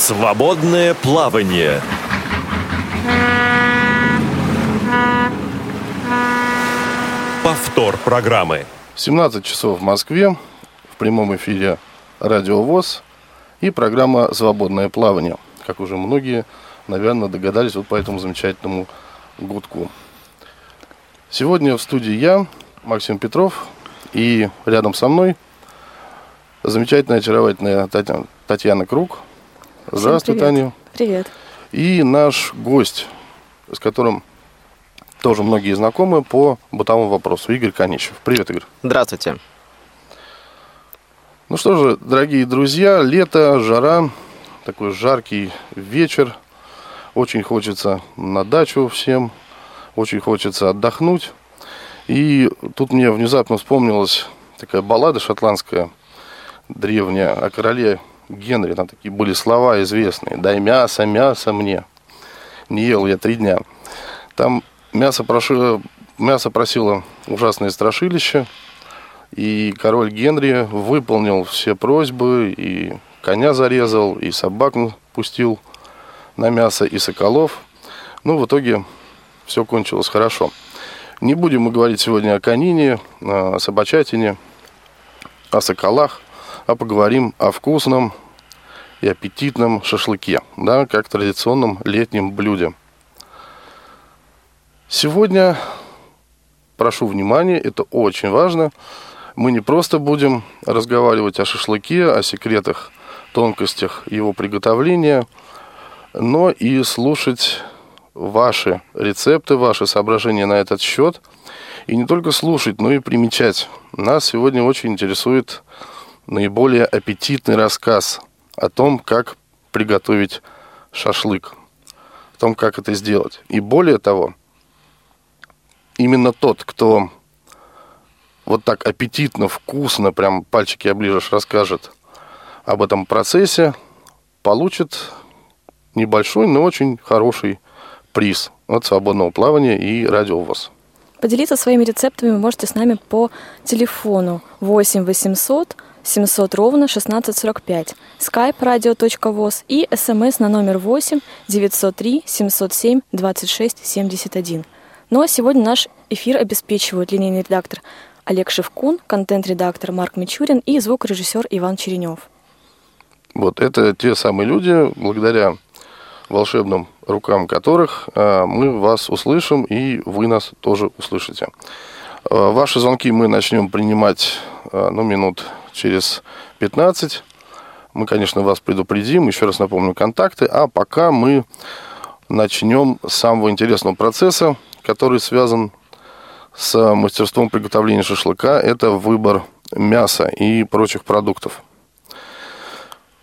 Свободное плавание. Повтор программы. 17 часов в Москве. В прямом эфире Радио ВОС и программа «Свободное плавание». Как уже многие, наверное, догадались вот по этому замечательному гудку. Сегодня в студии я, Максим Петров, и рядом со мной замечательная, очаровательная Татьяна Крук. Здравствуй, привет. Таня. Привет. И наш гость, с которым тоже многие знакомы по бытовому вопросу, Игорь Конищев. Привет, Игорь. Здравствуйте. Ну что же, дорогие друзья, лето, жара, такой жаркий вечер. Очень хочется на дачу всем, очень хочется отдохнуть. И тут мне внезапно вспомнилась такая баллада шотландская, древняя, о короле Генри. Там такие были слова известные. «Дай мясо, мясо мне. Не ел я 3 дня». Там мясо просило ужасное страшилище. И король Генри выполнил все просьбы. И коня зарезал, и собак пустил на мясо, и соколов. Ну, в итоге все кончилось хорошо. Не будем мы говорить сегодня о конине, о собачатине, о соколах. А поговорим о вкусном и аппетитном шашлыке, да, как традиционном летнем блюде. Сегодня, прошу внимания, это очень важно, мы не просто будем разговаривать о шашлыке, о секретах, тонкостях его приготовления, но и слушать ваши рецепты, ваши соображения на этот счет. И не только слушать, но и примечать. Нас сегодня очень интересует наиболее аппетитный рассказ о том, как приготовить шашлык, о том, как это сделать. И более того, именно тот, кто вот так аппетитно, вкусно, прям пальчики оближешь, расскажет об этом процессе, получит небольшой, но очень хороший приз от «Свободного плавания» и «Радио ВОС». Поделиться своими рецептами вы можете с нами по телефону 8 800 700 1645, skype-radio.voz и смс на номер 8 903 707 26 71. Ну а сегодня наш эфир обеспечивают линейный редактор Олег Шевкун, контент-редактор Марк Мичурин и звукорежиссер Иван Черенев. Вот это те самые люди, благодаря волшебным рукам которых мы вас услышим и вы нас тоже услышите. Ваши звонки мы начнем принимать, минут через 15. Мы, конечно, вас предупредим, еще раз напомню контакты. А пока мы начнем с самого интересного процесса, который связан с мастерством приготовления шашлыка. Это выбор мяса и прочих продуктов.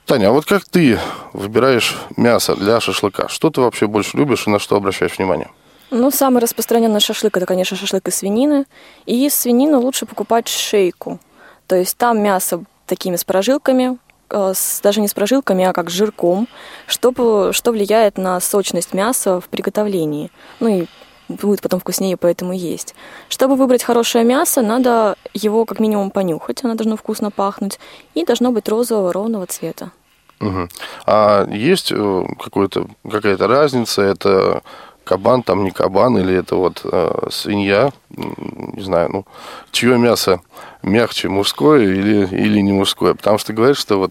Таня, а вот как ты выбираешь мясо для шашлыка? Что ты вообще больше любишь и на что обращаешь внимание? Ну, самый распространенный шашлык – это, конечно, шашлык из свинины. И свинину лучше покупать шейку. То есть там мясо такими с прожилками, даже не с прожилками, а как с жирком, что влияет на сочность мяса в приготовлении. Ну и будет потом вкуснее, поэтому есть. Чтобы выбрать хорошее мясо, надо его как минимум понюхать, оно должно вкусно пахнуть, и должно быть розового, ровного цвета. Угу. А есть какая-то разница? Это кабан, там не кабан, или это свинья, не знаю, чье мясо мягче, мужское или не мужское? Потому что говорят, что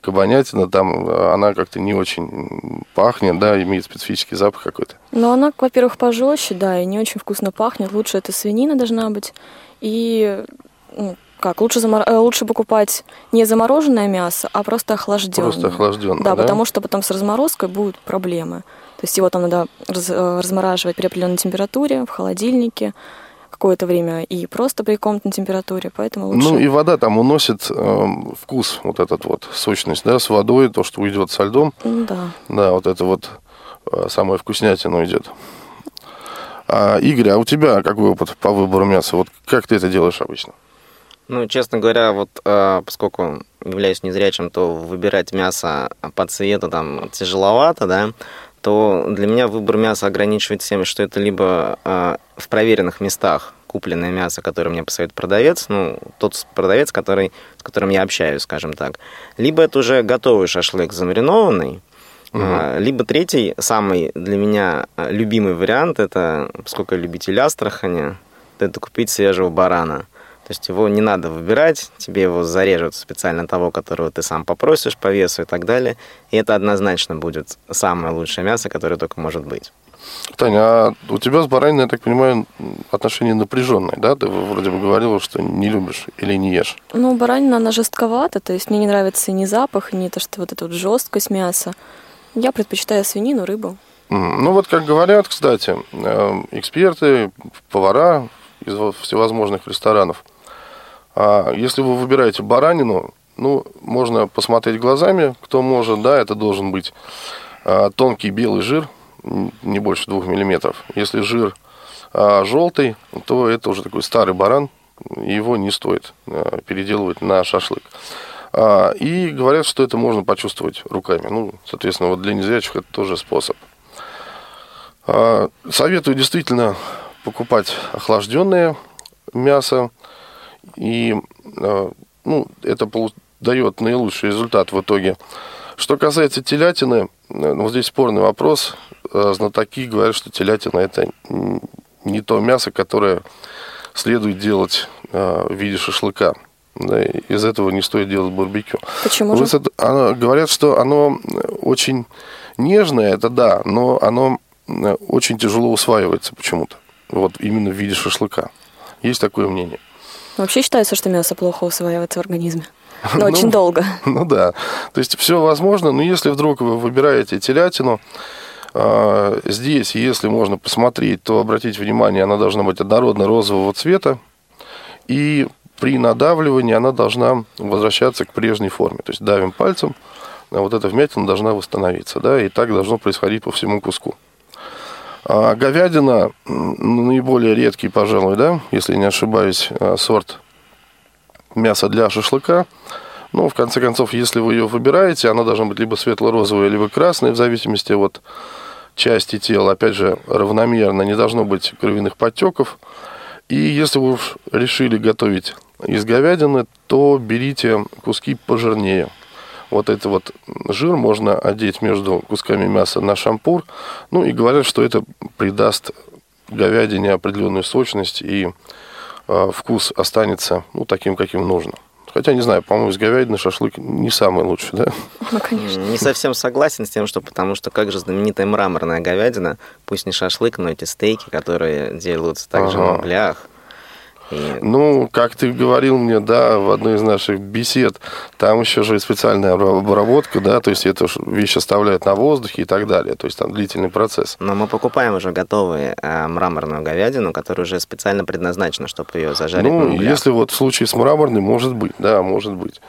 кабанятина, там она как-то не очень пахнет, да, имеет специфический запах какой-то. Но она, во-первых, пожестче, да, и не очень вкусно пахнет. Лучше это свинина должна быть. И лучше покупать не замороженное мясо, а просто охлажденное. Да, потому что потом с разморозкой будут проблемы. То есть его там надо размораживать при определенной температуре, в холодильнике какое-то время и просто при комнатной температуре, поэтому лучше. Ну и вода там уносит вкус, сочность, да, с водой, то, что уйдет со льдом. Да. Да, самая вкуснятина уйдет. Игорь, а у тебя какой опыт по выбору мяса? Вот как ты это делаешь обычно? Ну, честно говоря, поскольку являюсь незрячим, то выбирать мясо по цвету там тяжеловато, да, то для меня выбор мяса ограничивается тем, что это либо в проверенных местах купленное мясо, которое мне посоветует продавец, тот продавец, с которым я общаюсь, скажем так, либо это уже готовый шашлык замаринованный, Uh-huh. Либо третий, самый для меня любимый вариант, это, поскольку я любитель Астрахани, это купить свежего барана. То есть его не надо выбирать, тебе его зарежут специально того, которого ты сам попросишь по весу и так далее. И это однозначно будет самое лучшее мясо, которое только может быть. Таня, а у тебя с бараниной, я так понимаю, отношения напряженные, да? Ты вроде бы говорила, что не любишь или не ешь. Ну, баранина, она жестковата, то есть мне не нравится ни запах, ни то, что вот эта вот жесткость мяса. Я предпочитаю свинину, рыбу. Ну, вот как говорят, кстати, эксперты, повара из всевозможных ресторанов, если вы выбираете баранину, ну, можно посмотреть глазами, кто может, да, это должен быть тонкий белый жир, не больше 2 миллиметров. Если жир желтый, то это уже такой старый баран, его не стоит переделывать на шашлык. И говорят, что это можно почувствовать руками. Ну, соответственно, вот для незрячих это тоже способ. Советую действительно покупать охлажденное мясо. И ну, это дает наилучший результат в итоге. Что касается телятины, ну, здесь спорный вопрос. Знатоки говорят, что телятина – это не то мясо, которое следует делать в виде шашлыка. Да, из этого не стоит делать барбекю. Почему же? Говорят, что оно очень нежное, это да, но оно очень тяжело усваивается почему-то. Вот именно в виде шашлыка. Есть такое мнение. Вообще считается, что мясо плохо усваивается в организме. Но очень долго. Ну да. То есть все возможно, но если вдруг вы выбираете телятину, здесь, если можно посмотреть, то обратите внимание, она должна быть однородно-розового цвета. И при надавливании она должна возвращаться к прежней форме. То есть давим пальцем, а вот эта вмятина должна восстановиться. Да, и так должно происходить по всему куску. А говядина, наиболее редкий, пожалуй, да, если не ошибаюсь, сорт мяса для шашлыка. Ну, в конце концов, если вы ее выбираете, она должна быть либо светло-розовая, либо красная, в зависимости от части тела. Опять же, равномерно, не должно быть кровяных подтеков. И если вы уж решили готовить из говядины, то берите куски пожирнее. Вот этот вот жир можно одеть между кусками мяса на шампур. Ну и говорят, что это придаст говядине определенную сочность и вкус останется, ну, таким, каким нужно. Хотя, не знаю, по-моему, из говядины шашлык не самый лучший, да? Ну, конечно. Не совсем согласен с тем, что потому что как же знаменитая мраморная говядина, пусть не шашлык, но эти стейки, которые делаются также в углях. И... Ну, как ты говорил мне, да, в одной из наших бесед, там еще же специальная обработка, да, то есть эту вещь оставляют на воздухе и так далее, то есть там длительный процесс. Но мы покупаем уже готовую мраморную говядину, которая уже специально предназначена, чтобы ее зажарить на углях. Ну, если вот в случае с мраморной, может быть, да, может быть.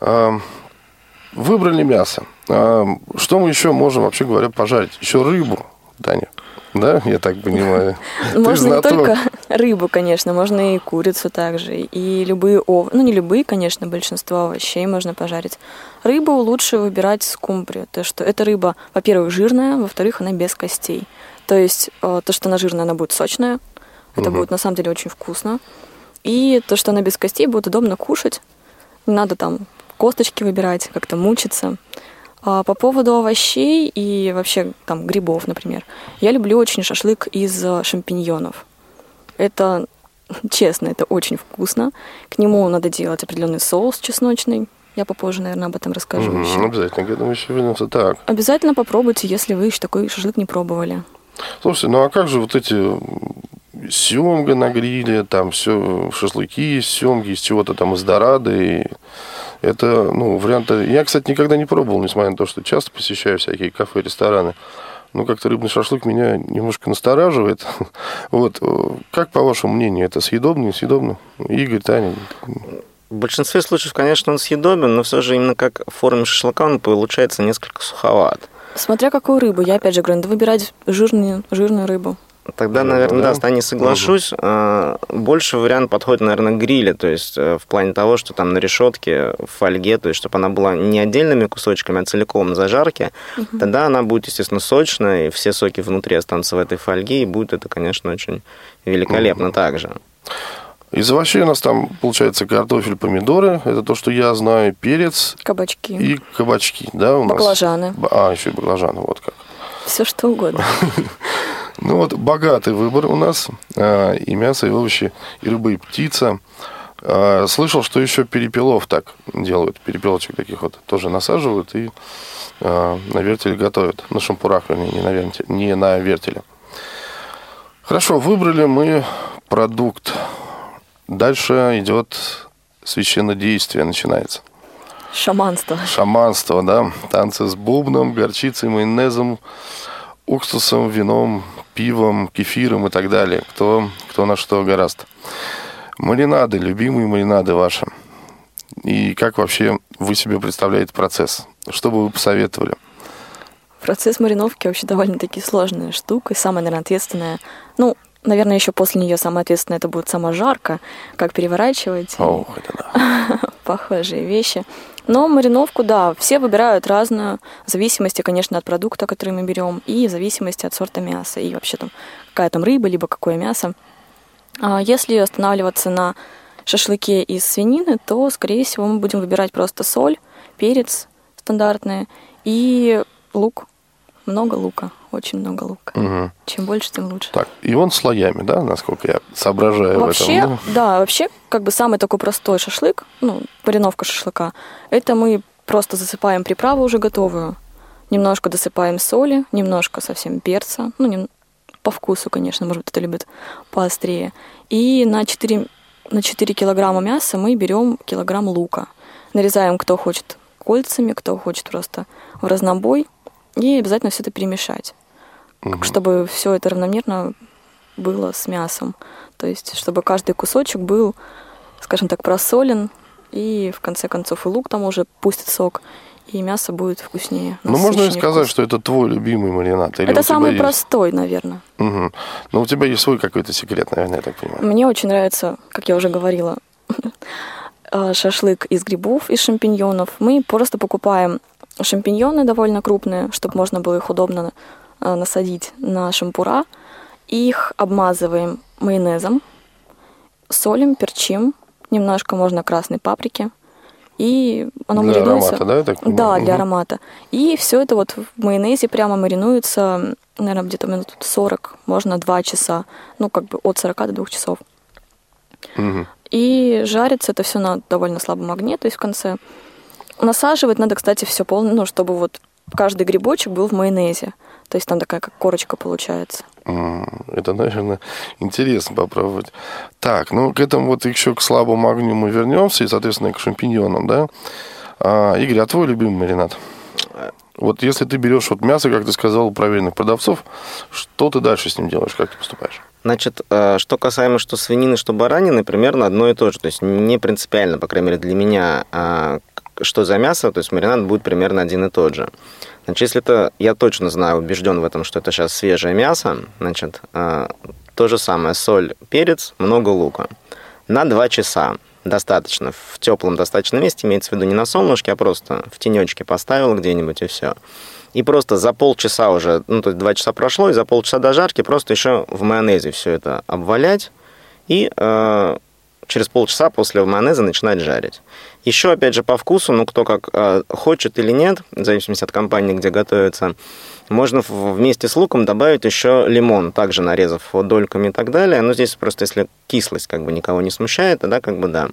Выбрали мясо. Что мы еще можем, вообще говоря, пожарить? Еще рыбу, Таня. Да, я так понимаю. Можно не только рыбу, конечно, можно и курицу также, и любые овощи, ну не любые, конечно, большинство овощей можно пожарить. Рыбу лучше выбирать скумбрию, то что эта рыба, во-первых, жирная, во-вторых, она без костей. То есть то, что она жирная, она будет сочная, это будет на самом деле очень вкусно. И то, что она без костей, будет удобно кушать, не надо там косточки выбирать, как-то мучиться. По поводу овощей и вообще там грибов, например, я люблю очень шашлык из шампиньонов. Это, честно, это очень вкусно. К нему надо делать определенный соус чесночный. Я попозже, наверное, об этом расскажу еще. Обязательно, к этому еще вернемся. Так. Обязательно попробуйте, если вы еще такой шашлык не пробовали. Слушайте, ну а как же вот эти семга на гриле, там все шашлыки из семги, из чего-то там, из дорады и... Это, ну, варианты... Я, кстати, никогда не пробовал, несмотря на то, что часто посещаю всякие кафе, рестораны. Но как-то рыбный шашлык меня немножко настораживает. Вот. Как, по вашему мнению, это съедобно, несъедобно? Игорь, Таня? В большинстве случаев, конечно, он съедобен, но все же именно как в форме шашлыка он получается несколько суховат. Смотря какую рыбу. Я, опять же, говорю, надо выбирать жирную рыбу. Тогда, наверное, да, с Таней соглашусь. Больше вариант подходит, наверное, к грилю, то есть в плане того, что там на решетке, в фольге, то есть чтобы она была не отдельными кусочками, а целиком на зажарке, тогда она будет, естественно, сочная, и все соки внутри останутся в этой фольге, и будет это, конечно, очень великолепно также. Из овощей у нас там, получается, картофель, помидоры. Это то, что я знаю. Перец. Кабачки. И кабачки, да, у нас. Баклажаны. Еще и баклажаны, вот как. Все что угодно. Ну вот, богатый выбор у нас. И мясо, и овощи, и рыба, и птица. Слышал, что еще перепелов так делают. Перепелочек таких вот тоже насаживают и на вертеле готовят. На шампурах, вернее, не на вертеле. Хорошо, выбрали мы продукт. Дальше идет священнодействие, начинается. Шаманство. Шаманство, да. Танцы с бубном, горчицей, майонезом, уксусом, вином, пивом, кефиром и так далее. Кто на что гораст. Маринады, любимые маринады ваши. И как вообще вы себе представляете процесс? Что бы вы посоветовали? Процесс мариновки вообще довольно-таки сложная штука. И самая, наверное, ответственная... Наверное, еще после нее самое ответственное это будет сама жарка, как переворачивать. О, это да. Похожие вещи. Но мариновку, да, все выбирают разную, в зависимости, конечно, от продукта, который мы берем, и в зависимости от сорта мяса, и вообще там какая там рыба, либо какое мясо. Если останавливаться на шашлыке из свинины, то, скорее всего, мы будем выбирать просто соль, перец стандартный и лук. Много лука, очень много лука. Угу. Чем больше, тем лучше. Так, и он слоями, да, насколько я соображаю вообще, в этом? Да, вообще, как бы самый такой простой шашлык, мариновка шашлыка, это мы просто засыпаем приправу уже готовую. Немножко досыпаем соли, немножко совсем перца, по вкусу, конечно, может быть, кто-то любит поострее. И на 4 килограмма мяса мы берем килограмм лука. Нарезаем, кто хочет кольцами, кто хочет просто в разнобой. И обязательно все это перемешать, чтобы все это равномерно было с мясом. То есть, чтобы каждый кусочек был, скажем так, просолен, и в конце концов и лук там уже пустит сок, и мясо будет вкуснее. Но можно и сказать, что это твой любимый маринад? Или это самый простой, наверное. Угу. Но у тебя есть свой какой-то секрет, наверное, я так понимаю. Мне очень нравится, как я уже говорила, шашлык из грибов, из шампиньонов. Мы просто покупаем... Шампиньоны довольно крупные, чтобы можно было их удобно насадить на шампура. Их обмазываем майонезом, солим, перчим, немножко можно красной паприки. И оно для маринуется. Аромата, да? Да, для аромата. И все это вот в майонезе прямо маринуется, наверное, где-то минут 40, можно 2 часа. От 40 до 2 часов. Угу. И жарится это все на довольно слабом огне, то есть в конце... Насаживать надо, кстати, все полное, чтобы вот каждый грибочек был в майонезе. То есть там такая как корочка получается. Это, наверное, интересно попробовать. Так, к этому вот еще к слабому огню мы вернемся и, соответственно, к шампиньонам, да? Игорь, а твой любимый маринад? Вот если ты берешь вот мясо, как ты сказал, у проверенных продавцов, что ты дальше с ним делаешь, как ты поступаешь? Значит, что касаемо что свинины, что баранины, примерно одно и то же. То есть не принципиально, по крайней мере, для меня, что за мясо, то есть маринад будет примерно один и тот же. Значит, если это, я точно знаю, убежден в этом, что это сейчас свежее мясо, значит, то же самое, соль, перец, много лука. На 2 часа достаточно, в теплом достаточном месте, имеется в виду не на солнышке, а просто в тенечке поставил где-нибудь и все. И просто за полчаса уже, то есть 2 часа прошло, и за полчаса до жарки просто еще в майонезе все это обвалять и... через полчаса после майонеза начинать жарить. Еще, опять же, по вкусу, кто как хочет или нет, в зависимости от компании, где готовится, можно вместе с луком добавить еще лимон, также нарезав дольками и так далее. Но здесь просто, если кислость никого не смущает, тогда да.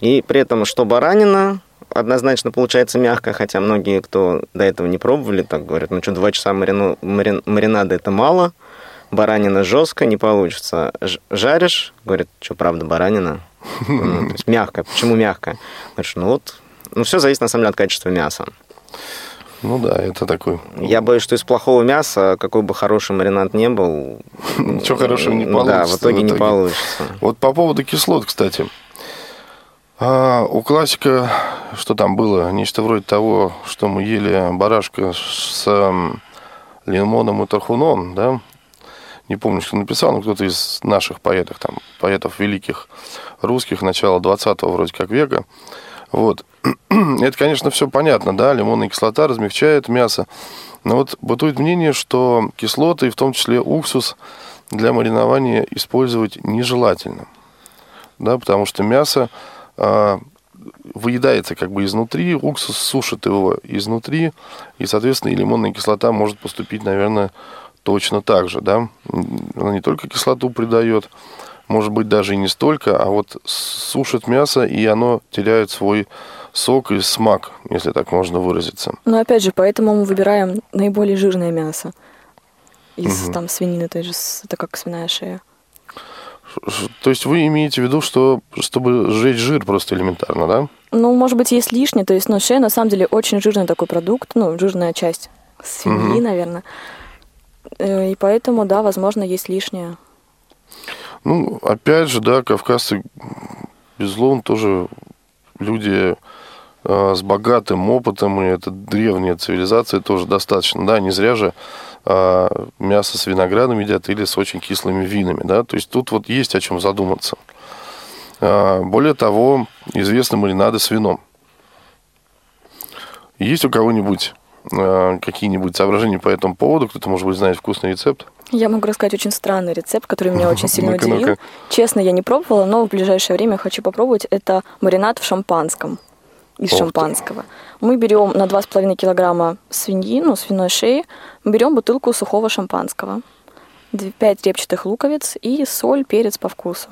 И при этом, что баранина, однозначно получается мягко, хотя многие, кто до этого не пробовали, так говорят, 2 часа маринада это мало, баранина жестко, не получится. Жаришь, говорит, что правда баранина? То есть мягко. Почему мягко? Говоришь, все зависит на самом деле от качества мяса. Это такой... Я боюсь, что из плохого мяса, какой бы хороший маринад не был... Ничего хорошего не получится. Да, в итоге не получится. Вот по поводу кислот, кстати. У классика, что там было, нечто вроде того, что мы ели барашка с лимоном и тархуном, да? Не помню, что написал, но кто-то из наших поэтов, поэтов великих русских начала 20-го вроде как века. Вот. Это, конечно, все понятно, да, лимонная кислота размягчает мясо. Но вот бытует мнение, что кислоты, и в том числе уксус, для маринования использовать нежелательно. да, потому что мясо выедается как бы изнутри, уксус сушит его изнутри, и, соответственно, и лимонная кислота может поступить, наверное, точно так же, да. Она не только кислоту придает, может быть, даже и не столько, а вот сушит мясо, и оно теряет свой сок и смак, если так можно выразиться. Но опять же, поэтому мы выбираем наиболее жирное мясо из там, свинины, то есть, это как свиная шея. То есть вы имеете в виду, что чтобы сжечь жир просто элементарно, да? Ну, может быть, есть лишнее, то есть, но шея на самом деле очень жирный такой продукт, ну, жирная часть свиньи, наверное. И поэтому, да, возможно, есть лишнее. Ну, опять же, да, кавказцы, безусловно, тоже люди с богатым опытом, и это древняя цивилизация тоже достаточно, да, не зря же мясо с виноградом едят или с очень кислыми винами, да, то есть тут вот есть о чем задуматься. Более того, известны маринады с вином. Есть у кого-нибудь какие-нибудь соображения по этому поводу? Кто-то, может быть, знает вкусный рецепт? Я могу рассказать очень странный рецепт, который меня очень сильно удивил. Честно, я не пробовала, но в ближайшее время хочу попробовать. Это маринад в шампанском. Из шампанского. Мы берем на 2,5 килограмма свинину, свиной шеи, мы берем бутылку сухого шампанского, 5 репчатых луковиц и соль, перец по вкусу.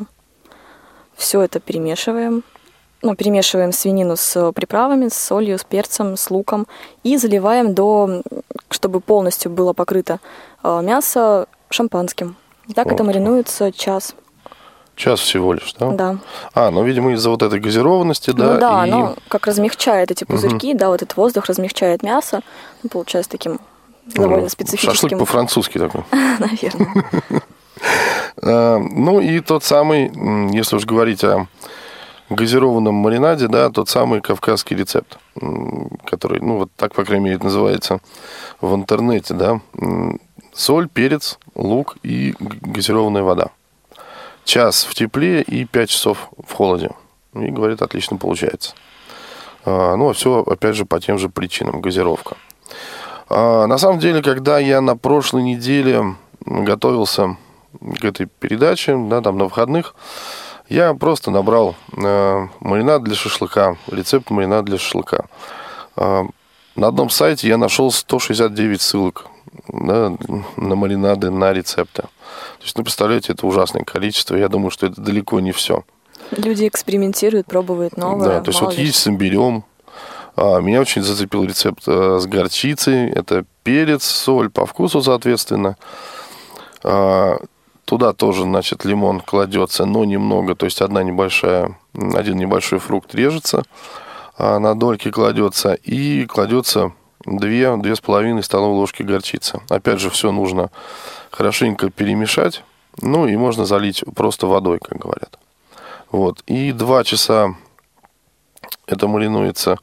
Все это перемешиваем. Ну, перемешиваем свинину с приправами, с солью, с перцем, с луком и заливаем до, чтобы полностью было покрыто мясо шампанским. И так это маринуется час. Час всего лишь, да? Да. Ну, видимо, из-за вот этой газированности, да? Ну да, оно как размягчает эти пузырьки, да, вот этот воздух размягчает мясо, ну, получается таким довольно специфическим. Шашлык по-французски такой. Наверное. Ну, и тот самый, если уж говорить о газированном маринаде, да, тот самый кавказский рецепт, который, ну, вот так, по крайней мере, называется в интернете, да. Соль, перец, лук и газированная вода. Час в тепле и 5 часов в холоде. И, говорит, отлично получается. Ну, а все, опять же, по тем же причинам. Газировка. На самом деле, когда я на прошлой неделе готовился к этой передаче, да, там на выходных, я просто набрал маринад для шашлыка, рецепт маринада для шашлыка. На одном сайте я нашел 169 ссылок. Да, на маринады, на рецепты. То есть, ну, представляете, это ужасное количество. Я думаю, что это далеко не все. Люди экспериментируют, пробуют новое. Да, то есть, вот яйца берем. Меня очень зацепил рецепт с горчицей. Это перец, соль по вкусу, соответственно. Туда тоже, значит, лимон кладется, но немного. То есть, один небольшой фрукт режется, на дольки кладется. И кладется 2,5 столовые ложки горчицы. Опять же, все нужно хорошенько перемешать. Ну, и можно залить просто водой, как говорят. Вот. И 2 часа это маринуется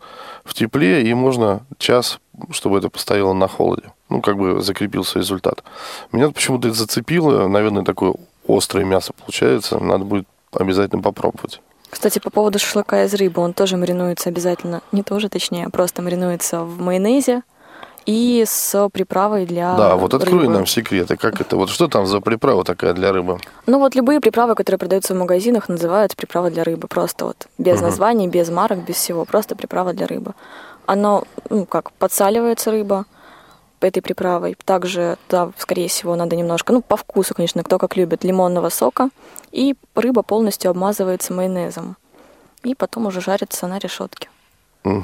в тепле, и можно час, чтобы это постояло на холоде. Ну, как бы закрепился результат. Меня почему-то это зацепило. Наверное, такое острое мясо получается. Надо будет обязательно попробовать. Кстати, по поводу шашлыка из рыбы, он тоже маринуется обязательно, а просто маринуется в майонезе и с приправой для рыбы. Да, вот открой нам секреты, как это, вот что там за приправа такая для рыбы? Ну вот любые приправы, которые продаются в магазинах, называют приправа для рыбы, просто вот без названий, без марок, без всего, просто приправа для рыбы. Оно, подсаливается рыба этой приправой, также, да, скорее всего, надо немножко, по вкусу, конечно, кто как любит, лимонного сока, и рыба полностью обмазывается майонезом, и потом уже жарится на решетке. Угу.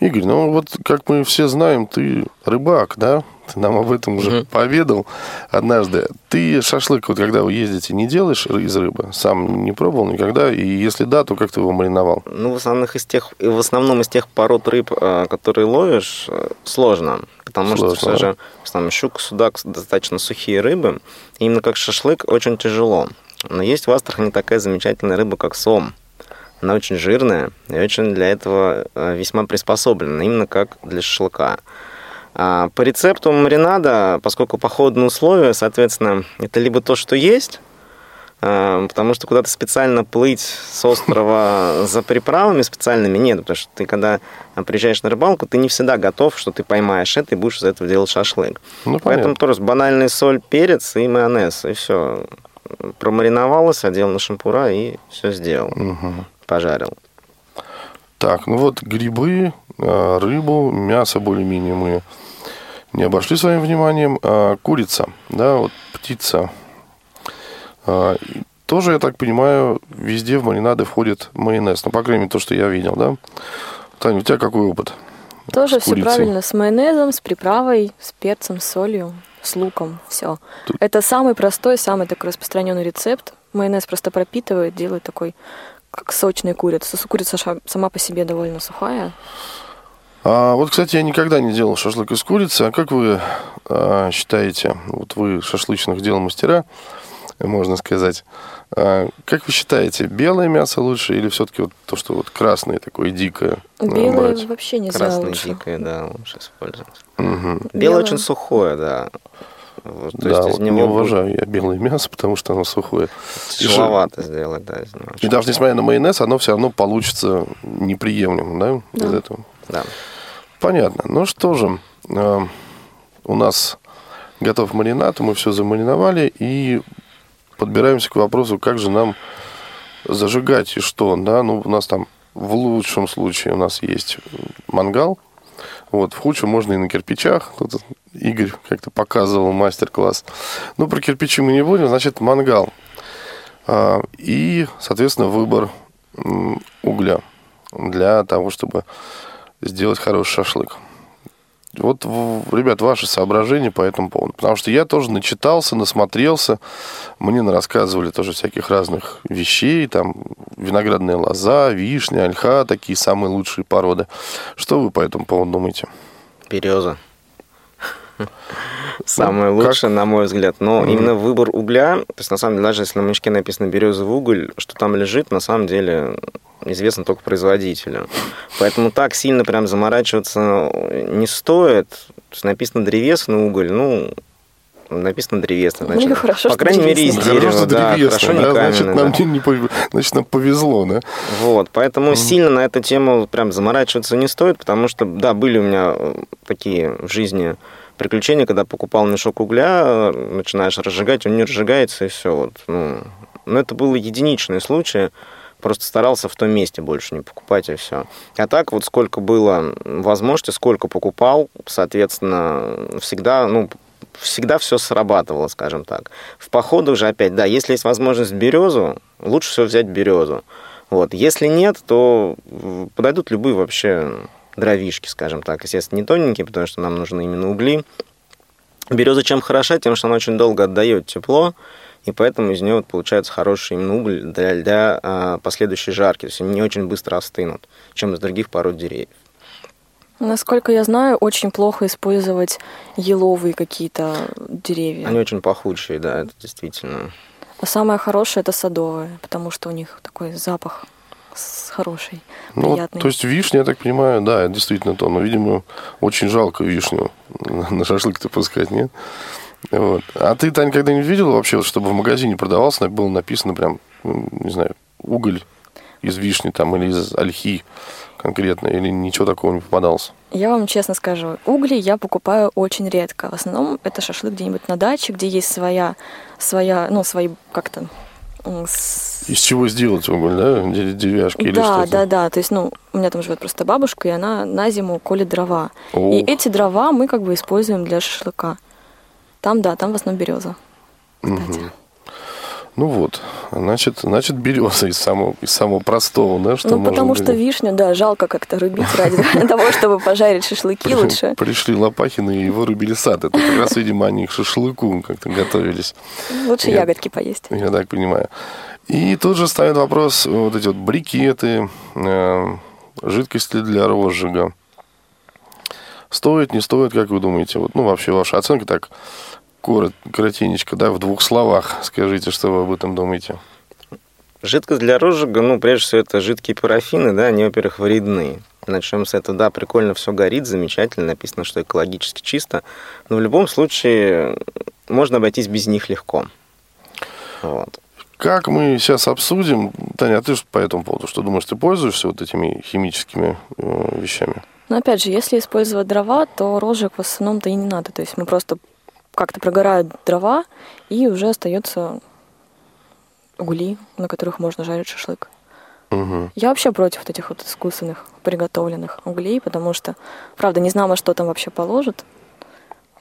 Игорь, вот как мы все знаем, ты рыбак, да? Ты нам об этом уже поведал однажды. Ты шашлык, вот когда вы ездите, не делаешь из рыбы? Сам не пробовал никогда? И если да, то как ты его мариновал? В основном из тех пород рыб, которые ловишь, сложно. Потому что все же там, щука, судак, достаточно сухие рыбы. И именно как шашлык очень тяжело. Но есть в Астрахани такая замечательная рыба, как сом. Она очень жирная и очень для этого весьма приспособлена, именно как для шашлыка. По рецепту маринада, поскольку походные условия, соответственно, это либо то, что есть, потому что куда-то специально плыть с острова за приправами специальными нет, потому что ты, когда приезжаешь на рыбалку, ты не всегда готов, что ты поймаешь это и будешь из этого делать шашлык. Поэтому просто банальный соль, перец и майонез, и все. промариновала, садила на шампура и все сделала. Угу. Пожарила. Так, ну вот грибы, рыбу, мясо более-менее мы не обошли своим вниманием. Курица, да, вот птица. Тоже, я так понимаю, везде в маринады входит майонез. Ну, по крайней мере, то, что я видел, да? Таня, у тебя какой опыт? Тоже все правильно. С майонезом, с приправой, с перцем, с солью, с луком. Все. Тут... Это самый простой, самый такой распространенный рецепт. Майонез просто пропитывает, делает такой, как сочная курица. Курица сама по себе довольно сухая. А вот, кстати, я никогда не делал шашлык из курицы. А как вы считаете, вот вы шашлычных дел мастера, можно сказать, как вы считаете, белое мясо лучше или все-таки вот то, что вот красное такое дикое? Белое брать? Вообще не знаю. Красное лучше. Дикое, да, лучше использовать. Угу. Белое очень сухое, да. Вот, то да, есть вот из него не уважаю я белое мясо, потому что оно сухое. Тяжеловато сделать, да. Из него. И даже несмотря на майонез, оно все равно получится неприемлемым, да, из этого. Да. Понятно. Ну что же, у нас готов маринад, мы все замариновали и подбираемся к вопросу, как же нам зажигать и что. Да? Ну, у нас там в лучшем случае у нас есть мангал. Вот, в худшем можно и на кирпичах. Тут Игорь как-то показывал мастер-класс. Ну, про кирпичи мы не будем, значит, мангал. И, соответственно, выбор угля для того, чтобы сделать хороший шашлык. Вот, ребят, ваши соображения по этому поводу. Потому что я тоже начитался, насмотрелся. Мне рассказывали тоже всяких разных вещей. Там виноградная лоза, вишня, ольха. Такие самые лучшие породы. Что вы по этому поводу думаете? Береза. Самое лучшее, на мой взгляд. Но именно выбор угля. То есть, на самом деле, даже если на мешке написано березовый уголь, что там лежит, на самом деле... известно только производителю. Поэтому так сильно прям заморачиваться не стоит. То есть написано древесный уголь, ну, написано древесный. Значит, хорошо, по крайней мере, из дерева. Хорошо, да, хорошо, не каменный, значит, нам нам повезло, да? Вот, поэтому сильно на эту тему прям заморачиваться не стоит, потому что, да, были у меня такие в жизни приключения, когда покупал мешок угля, начинаешь разжигать, он не разжигается, и все. Вот, ну. Но это был единичный случай. Просто старался в том месте больше не покупать, и все. А так вот сколько было возможности, сколько покупал, соответственно, всегда все срабатывало, скажем так. В походу же опять, да, если есть возможность березу, лучше всего взять березу. Вот. Если нет, то подойдут любые вообще дровишки, скажем так. Естественно, не тоненькие, потому что нам нужны именно угли. Береза чем хороша? Тем, что она очень долго отдает тепло. И поэтому из него получается хороший именно уголь для последующей жарки. То есть они не очень быстро остынут, чем из других пород деревьев. Насколько я знаю, очень плохо использовать еловые какие-то деревья. Они очень пахучие, да, это действительно. А самое хорошее – это садовые, потому что у них такой запах хороший, приятный. Ну, то есть вишня, я так понимаю, да, действительно то. Но, видимо, очень жалко вишню на шашлык-то пускать, нет? Вот. А ты, Тань, когда-нибудь видела вообще, чтобы в магазине продавался, было написано прям, не знаю, уголь из вишни там, или из ольхи конкретно, или ничего такого не попадалось? Я вам честно скажу, угли я покупаю очень редко. В основном это шашлык где-нибудь на даче, где есть свои как-то... Из чего сделать уголь, да? Деревяшки или что-то? Да. То есть, у меня там живет просто бабушка, и она на зиму колет дрова. Ох. И эти дрова мы как бы используем для шашлыка. Там в основном береза. Угу. Ну вот, значит береза из самого простого, да, что можно. Потому что вишню, да, жалко как-то рубить ради того, чтобы пожарить шашлыки лучше. Пришли Лопахины и вырубили сад. Это как раз, видимо, они к шашлыку как-то готовились. Лучше ягодки поесть. Я так понимаю. И тут же ставят вопрос вот эти вот брикеты, жидкости для розжига. Стоит, не стоит, как вы думаете? Вот, вообще, ваша оценка так коротенечко, да, в двух словах. Скажите, что вы об этом думаете. Жидкость для розжига, прежде всего, это жидкие парафины, да, они, во-первых, вредны. Начнем с этого, да, прикольно, все горит, замечательно, написано, что экологически чисто. Но в любом случае можно обойтись без них легко. Вот. Как мы сейчас обсудим, Таня, а ты по этому поводу, что думаешь, ты пользуешься вот этими химическими вещами? Но опять же, если использовать дрова, то розжиг в основном-то и не надо. То есть мы просто как-то прогорают дрова, и уже остается угли, на которых можно жарить шашлык. Угу. Я вообще против вот этих вот искусственных приготовленных углей, потому что, правда, не знала, что там вообще положат.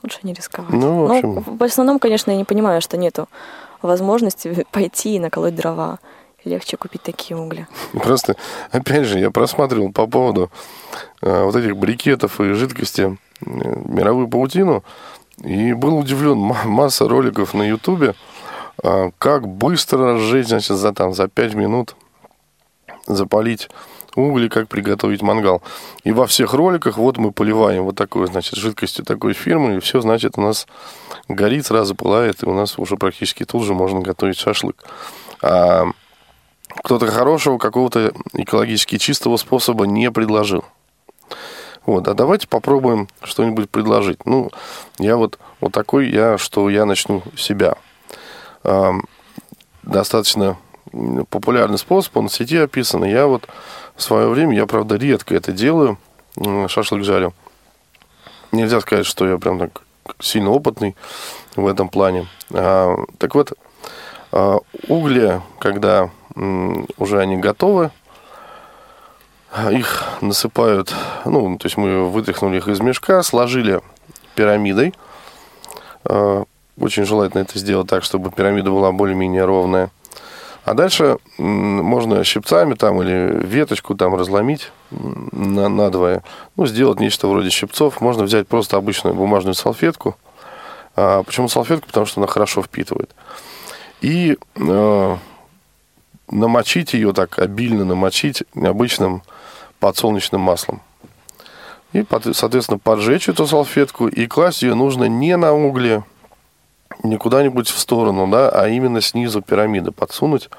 Лучше не рисковать. Ну, в общем... Но, в основном, конечно, я не понимаю, что нету возможности пойти и наколоть дрова. Легче купить такие угли. Просто, опять же, я просматривал по поводу вот этих брикетов и жидкости мировую паутину, и был удивлен. Масса роликов на Ютубе, как быстро разжечь, значит, за 5 минут запалить угли, как приготовить мангал. И во всех роликах вот мы поливаем вот такой, значит, жидкостью такой фирмы, и все, значит, у нас горит, сразу пылает, и у нас уже практически тут же можно готовить шашлык. А кто-то хорошего, какого-то экологически чистого способа не предложил. Вот, а давайте попробуем что-нибудь предложить. Ну, я вот такой, я начну с себя. Достаточно популярный способ, он в сети описан. Я вот в свое время, я, правда, редко это делаю, шашлык жарю. Нельзя сказать, что я прям так сильно опытный в этом плане. Так вот, угли, когда уже они готовы, их насыпают, ну, то есть мы вытряхнули их из мешка, сложили пирамидой. Очень желательно это сделать так, чтобы пирамида была более-менее ровная. А дальше можно щипцами там или веточку там разломить надвое. Ну, сделать нечто вроде щипцов. Можно взять просто обычную бумажную салфетку. Почему салфетку? Потому что она хорошо впитывает. И намочить ее так, обильно намочить обычным подсолнечным маслом. И, соответственно, поджечь эту салфетку и класть ее нужно не на угли, не куда-нибудь в сторону, да, а именно снизу пирамиды подсунуть.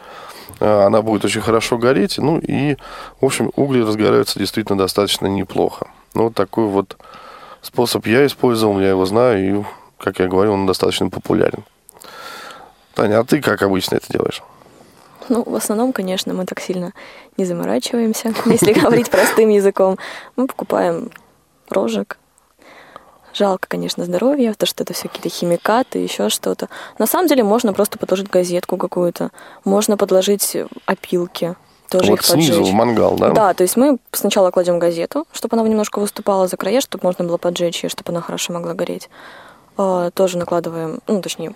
Она будет очень хорошо гореть. Ну и, в общем, угли разгораются действительно достаточно неплохо. Ну, вот такой вот способ я использовал, я его знаю, и, как я говорил, он достаточно популярен. Таня, а ты как обычно это делаешь? Ну, в основном, конечно, мы так сильно не заморачиваемся, если говорить простым языком. Мы покупаем рожек. Жалко, конечно, здоровья, потому что это все какие-то химикаты, еще что-то. На самом деле можно просто подложить газетку какую-то, можно подложить опилки, тоже вот их поджечь. Вот снизу в мангал, да? Да, то есть мы сначала кладем газету, чтобы она немножко выступала за края, чтобы можно было поджечь ее, чтобы она хорошо могла гореть. Тоже накладываем, ну, точнее...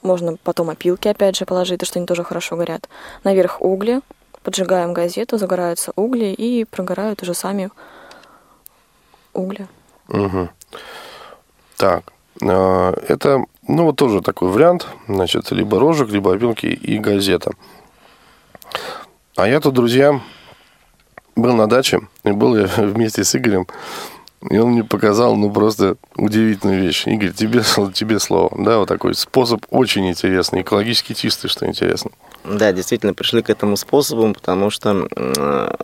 Можно потом опилки, опять же, положить, потому что они тоже хорошо горят. Наверх угли, поджигаем газету, загораются угли и прогорают уже сами угли. Угу. Так, это, ну, вот тоже такой вариант, значит, либо рожек, либо опилки и газета. А я тут, друзья, был на даче, и был я вместе с Игорем, и он мне показал, ну, просто удивительную вещь. Игорь, тебе слово. Да, вот такой способ очень интересный, экологически чистый, что интересно. Да, действительно, пришли к этому способу, потому что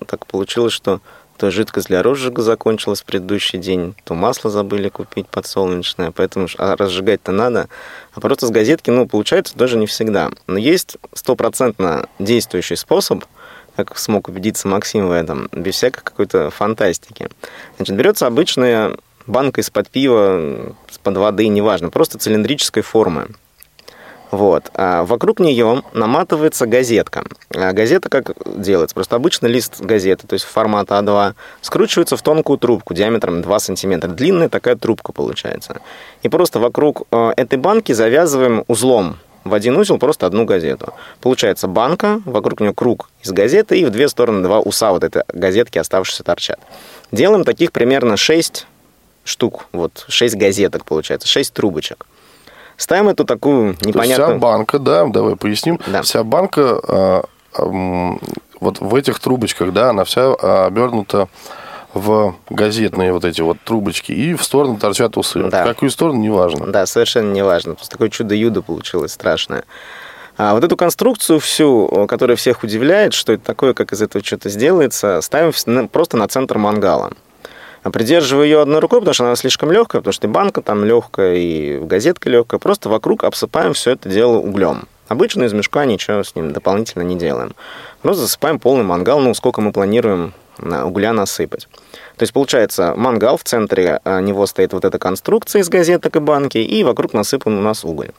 так получилось, что то жидкость для розжига закончилась в предыдущий день, то масло забыли купить подсолнечное, поэтому разжигать-то надо. А просто с газетки, ну, получается даже не всегда. Но есть стопроцентно действующий способ, как смог убедиться Максим в этом, без всякой какой-то фантастики. Значит, берется обычная банка из-под пива, из-под воды, неважно, просто цилиндрической формы. Вот. А вокруг нее наматывается газетка. А газета как делается? Просто обычный лист газеты, то есть формата А2, скручивается в тонкую трубку диаметром 2 см. Длинная такая трубка получается. И просто вокруг этой банки завязываем узлом. В один узел просто одну газету. Получается банка, вокруг нее круг из газеты, и в две стороны два уса вот этой газетки оставшиеся торчат. Делаем таких примерно 6 штук, вот 6 газеток получается, 6 трубочек. Ставим эту такую непонятную... Вся банка, да, давай поясним, да. Вся банка вот в этих трубочках, да, она вся обернута в газетные вот эти вот трубочки, и в сторону торчат усы. Да. В какую сторону, неважно. Да, совершенно неважно. Просто такое чудо-юдо получилось страшное. А вот эту конструкцию всю, которая всех удивляет, что это такое, как из этого что-то сделается, ставим просто на центр мангала. Придерживаю ее одной рукой, потому что она слишком легкая, потому что и банка там легкая, и газетка легкая. Просто вокруг обсыпаем все это дело углем. Обычно из мешка ничего с ним дополнительно не делаем. Просто засыпаем полный мангал, ну, сколько мы планируем угля насыпать. То есть, получается, мангал, в центре него стоит вот эта конструкция из газеток и банки, и вокруг насыпан у нас уголь.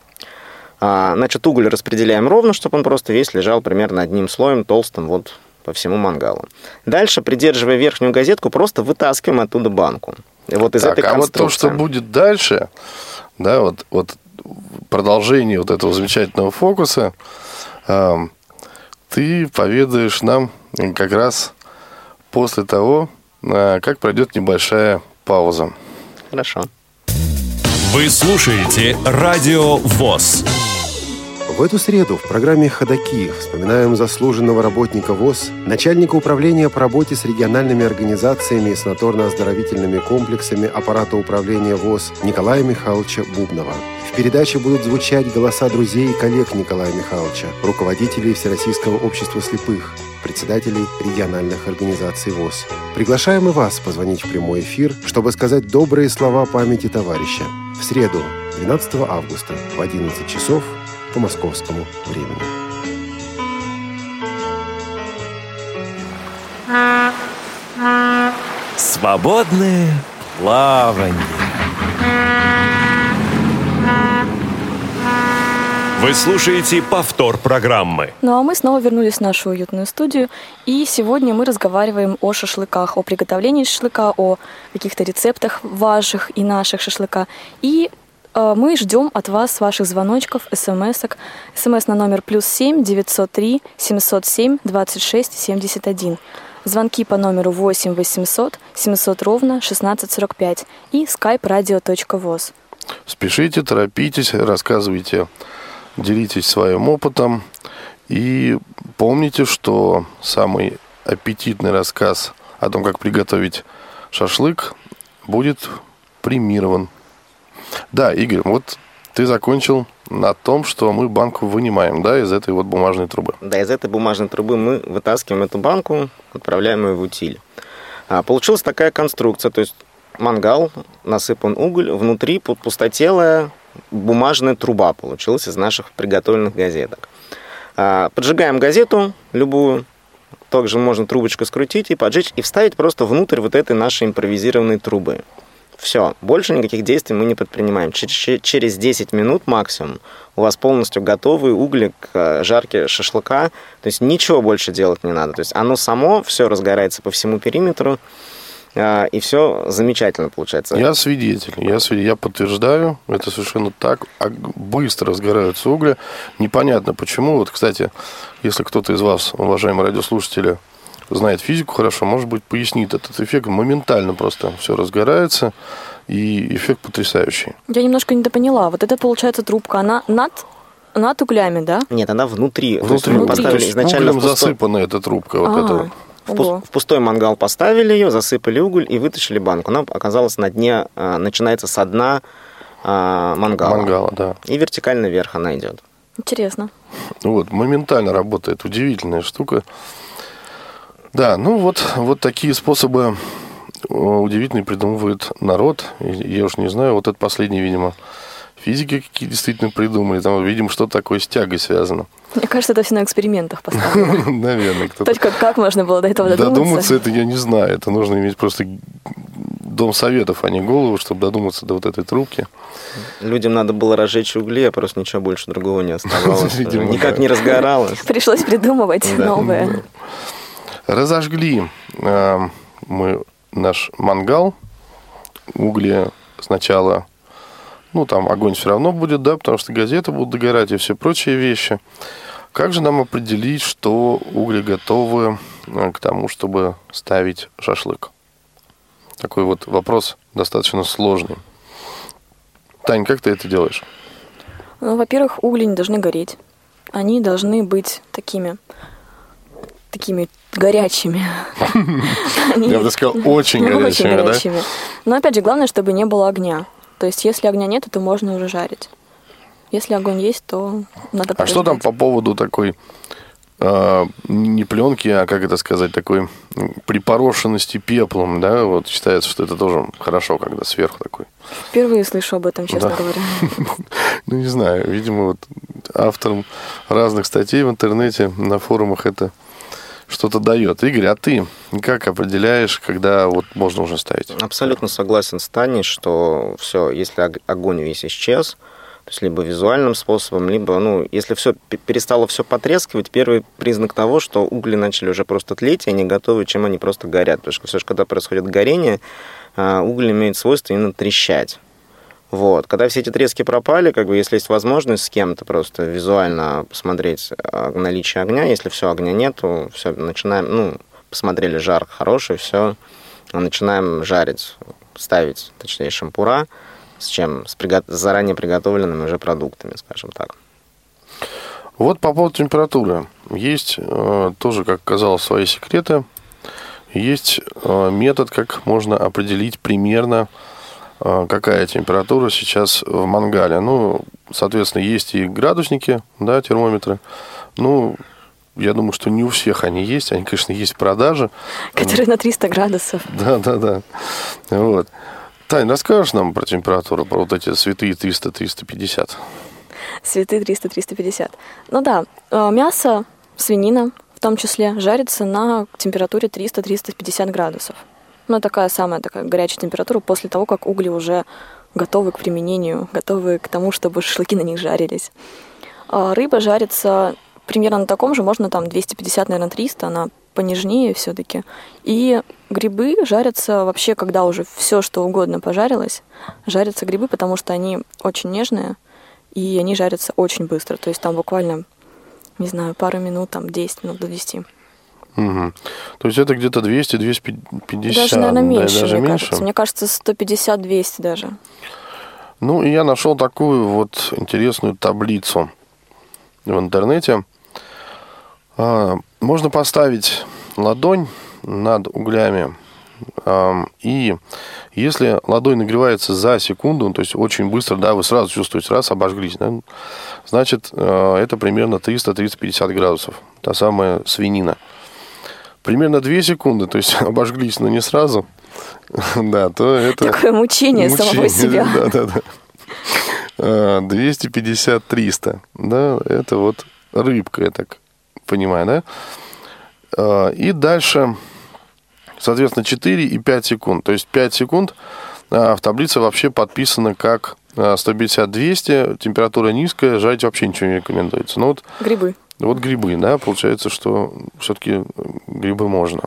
Значит, уголь распределяем ровно, чтобы он просто весь лежал примерно одним слоем, толстым, вот по всему мангалу. Дальше, придерживая верхнюю газетку, просто вытаскиваем оттуда банку. Вот из так, этой конструкции. А вот то, что будет дальше, да, вот продолжение вот этого замечательного фокуса, ты поведаешь нам как раз после того, как пройдет небольшая пауза. Хорошо. Вы слушаете Радио ВОС. В эту среду в программе «Ходоки» вспоминаем заслуженного работника ВОС, начальника управления по работе с региональными организациями и санаторно-оздоровительными комплексами аппарата управления ВОС Николая Михайловича Бубнова. В передаче будут звучать голоса друзей и коллег Николая Михайловича, руководителей Всероссийского общества слепых, председателей региональных организаций ВОС. Приглашаем и вас позвонить в прямой эфир, чтобы сказать добрые слова памяти товарища. В среду, 12 августа, в 11 часов по московскому времени. Свободное плавание. Вы слушаете повтор программы. Ну а мы снова вернулись в нашу уютную студию. И сегодня мы разговариваем о шашлыках, о приготовлении шашлыка, о каких-то рецептах ваших и наших шашлыка. И мы ждем от вас ваших звоночков, смс-ок. СМС на номер +7 903 707 26 71. Звонки по номеру 8 800 700 ровно 1645. И skype-radio.voz. Спешите, торопитесь, рассказывайте, делитесь своим опытом. И помните, что самый аппетитный рассказ о том, как приготовить шашлык, будет премирован. Да, Игорь, вот ты закончил на том, что мы банку вынимаем, да, из этой вот бумажной трубы. Да, из этой бумажной трубы мы вытаскиваем эту банку, отправляем ее в утиль. Получилась такая конструкция, то есть мангал, насыпан уголь, внутри пустотелая бумажная труба получилась из наших приготовленных газеток. Поджигаем газету любую, также можно трубочку скрутить и поджечь, и вставить просто внутрь вот этой нашей импровизированной трубы. Все, больше никаких действий мы не предпринимаем. Через 10 минут максимум у вас полностью готовые угли к жарке шашлыка. То есть ничего больше делать не надо. То есть оно само все разгорается по всему периметру, и все замечательно получается. Я свидетель, я подтверждаю, это совершенно так. Быстро разгораются угли. Непонятно почему. Вот, кстати, если кто-то из вас, уважаемые радиослушатели, знает физику хорошо, может быть, пояснит этот эффект. Моментально просто все разгорается, и эффект потрясающий. Я немножко недопоняла. Вот это, получается, трубка, она над углями, да? Нет, она внутри. Внутри. Поставили изначально углем засыпана эта трубка. Вот эта. В пустой мангал поставили ее, засыпали уголь и вытащили банку. Она оказалась на дне, начинается со дна мангала. Мангала, да. И вертикально вверх она идет. Интересно. Вот, моментально работает. Удивительная штука. Да, ну вот такие способы удивительные придумывает народ. Я уж не знаю, вот это последнее, видимо, физики какие действительно придумали. Там, видимо, что-то такое с тягой связано. Мне кажется, это все на экспериментах поставлено. Наверное. Только как можно было до этого додуматься? Додуматься это я не знаю. Это нужно иметь просто дом советов, а не голову, чтобы додуматься до вот этой трубки. Людям надо было разжечь угли, а просто ничего больше другого не оставалось. Никак не разгоралось. Пришлось придумывать новое. Разожгли мы наш мангал, угли сначала, ну там огонь все равно будет, да, потому что газеты будут догорать и все прочие вещи. Как же нам определить, что угли готовы к тому, чтобы ставить шашлык? Такой вот вопрос достаточно сложный. Тань, как ты это делаешь? Ну, во-первых, угли не должны гореть, они должны быть такими горячими. Я бы сказал, очень горячими. Но, опять же, главное, чтобы не было огня. То есть, если огня нет, то можно уже жарить. Если огонь есть, то надо подождать. А что там по поводу такой, не пленки, а, как это сказать, такой припорошенности пеплом, да? Вот считается, что это тоже хорошо, когда сверху такой. Впервые слышу об этом, честно говоря. Ну, не знаю. Видимо, вот авторам разных статей в интернете, на форумах это что-то дает. Игорь, а ты как определяешь, когда вот можно уже ставить? Абсолютно согласен с Таней, что все, если огонь весь исчез, То есть либо визуальным способом, либо, если все перестало все потрескивать, первый признак того, что угли начали уже просто тлеть, и они готовы, чем они просто горят. Потому что все же, когда происходит горение, уголь имеет свойство именно трещать. Вот. Когда все эти трески пропали, если есть возможность с кем-то просто визуально посмотреть наличие огня, если все, огня нет, то все, начинаем, посмотрели, жар хороший, все, начинаем жарить, ставить, точнее, шампура, с заранее приготовленными уже продуктами, скажем так. Вот по поводу температуры. Есть тоже, как оказалось, свои секреты. Есть метод, как можно определить примерно, какая температура сейчас в мангале. Соответственно, есть и градусники, да, термометры. Я думаю, что не у всех они есть. Они, конечно, есть в продаже. Которые на 300 градусов. Да. Вот. Тань, расскажешь нам про температуру, про вот эти святые 300-350? Святые 300-350. Мясо, свинина, в том числе, жарится на температуре 300-350 градусов. Такая горячая температура после того, как угли уже готовы к применению, готовы к тому, чтобы шашлыки на них жарились. А рыба жарится примерно на таком же, можно 250, 300, она понежнее все-таки. И грибы жарятся вообще, когда уже все, что угодно пожарилось, жарятся грибы, потому что они очень нежные, и они жарятся очень быстро. То есть там буквально, пару минут, 10 минут до 10. Угу. То есть это где-то 200-250. Даже, наверное, меньше, даже мне кажется. Мне кажется, 150-200 даже. И я нашел такую вот интересную таблицу в интернете. Можно поставить ладонь над углями, и если ладонь нагревается за секунду, то есть очень быстро, да, вы сразу чувствуете, раз, обожглись, да, значит, это примерно 300-350 градусов, та самая свинина. Примерно 2 секунды, то есть обожглись, но не сразу, да, то это... Такое мучение самого себя. Да. 250-300, да, это вот рыбка, я так понимаю, да? И дальше... Соответственно, 4 и 5 секунд. То есть 5 секунд в таблице вообще подписано как 150-200, температура низкая, жарить вообще ничего не рекомендуется. Грибы. Вот грибы, да, получается, что все-таки грибы можно.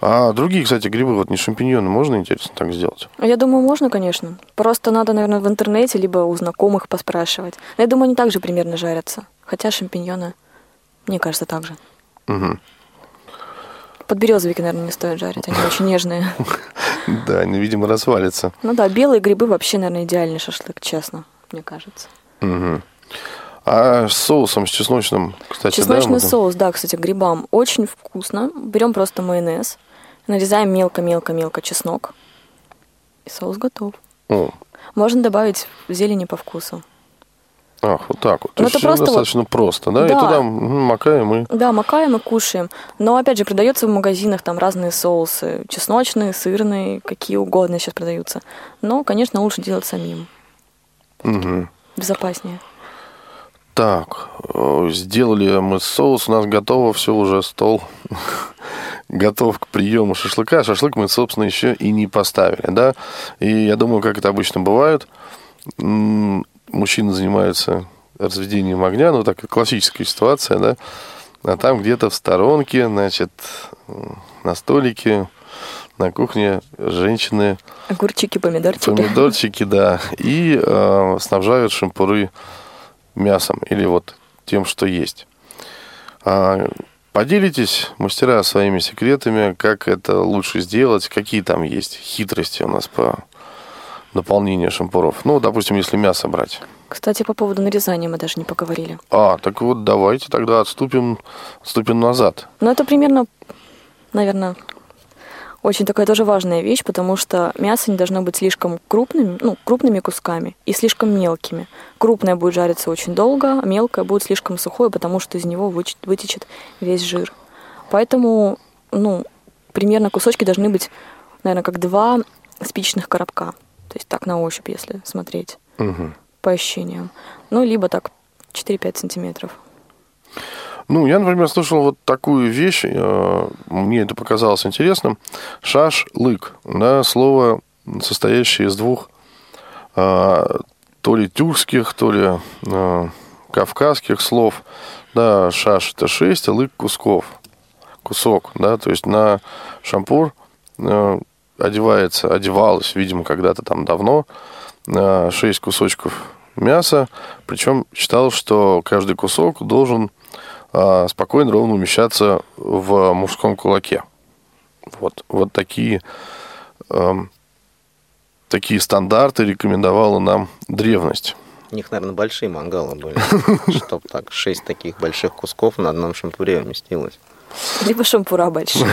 А другие, кстати, грибы, не шампиньоны, можно, интересно, так сделать? Я думаю, можно, конечно. Просто надо, наверное, в интернете, либо у знакомых поспрашивать. Но я думаю, они также примерно жарятся. Хотя шампиньоны, мне кажется, так же. Угу. Подберезовики, наверное, не стоит жарить, они очень нежные. Да, они, видимо, развалятся. Белые грибы вообще, наверное, идеальный шашлык, честно, мне кажется. А с соусом, с чесночным, кстати, да? Чесночный соус, да, кстати, к грибам очень вкусно. Берем просто майонез, нарезаем мелко-мелко-мелко чеснок, и соус готов. Можно добавить зелени по вкусу. Ах, вот так вот. То есть это достаточно просто, да? И туда макаем и... Да, макаем и кушаем. Но, опять же, продается в магазинах разные соусы. Чесночные, сырные, какие угодно сейчас продаются. Но, конечно, лучше делать самим. Угу. Безопаснее. Так, сделали мы соус, у нас готово все уже, стол готов к приему шашлыка. Шашлык мы, собственно, еще и не поставили, да? И я думаю, как это обычно бывает... Мужчины занимаются разведением огня, такая классическая ситуация, да, а там где-то в сторонке, значит, на столике, на кухне женщины... Огурчики, помидорчики. Помидорчики, да, и снабжают шампуры мясом или тем, что есть. Поделитесь, мастера, своими секретами, как это лучше сделать, какие там есть хитрости у нас по... наполнение шампуров. Допустим, если мясо брать. Кстати, по поводу нарезания мы даже не поговорили. Так вот, давайте тогда отступим назад. Это примерно, наверное, очень такая тоже важная вещь, потому что мясо не должно быть слишком крупными кусками и слишком мелкими. Крупное будет жариться очень долго, а мелкое будет слишком сухое, потому что из него вытечет весь жир. Поэтому, примерно кусочки должны быть, наверное, как 2 спичечных коробка. То есть так на ощупь, если смотреть, угу, по ощущениям. Либо так 4-5 сантиметров. Я, например, слышал вот такую вещь, мне это показалось интересным. Шашлык, да, слово, состоящее из двух то ли тюркских, то ли кавказских слов. Да, шаш — это 6, а лык — кусок, да, то есть на шампур одевалось, видимо, когда-то там давно, 6 кусочков мяса, причем считал, что каждый кусок должен спокойно, ровно умещаться в мужском кулаке. Вот такие стандарты рекомендовала нам древность. У них, наверное, большие мангалы были, чтобы так 6 таких больших кусков на одном шампуре уместилось. Либо шампура большие.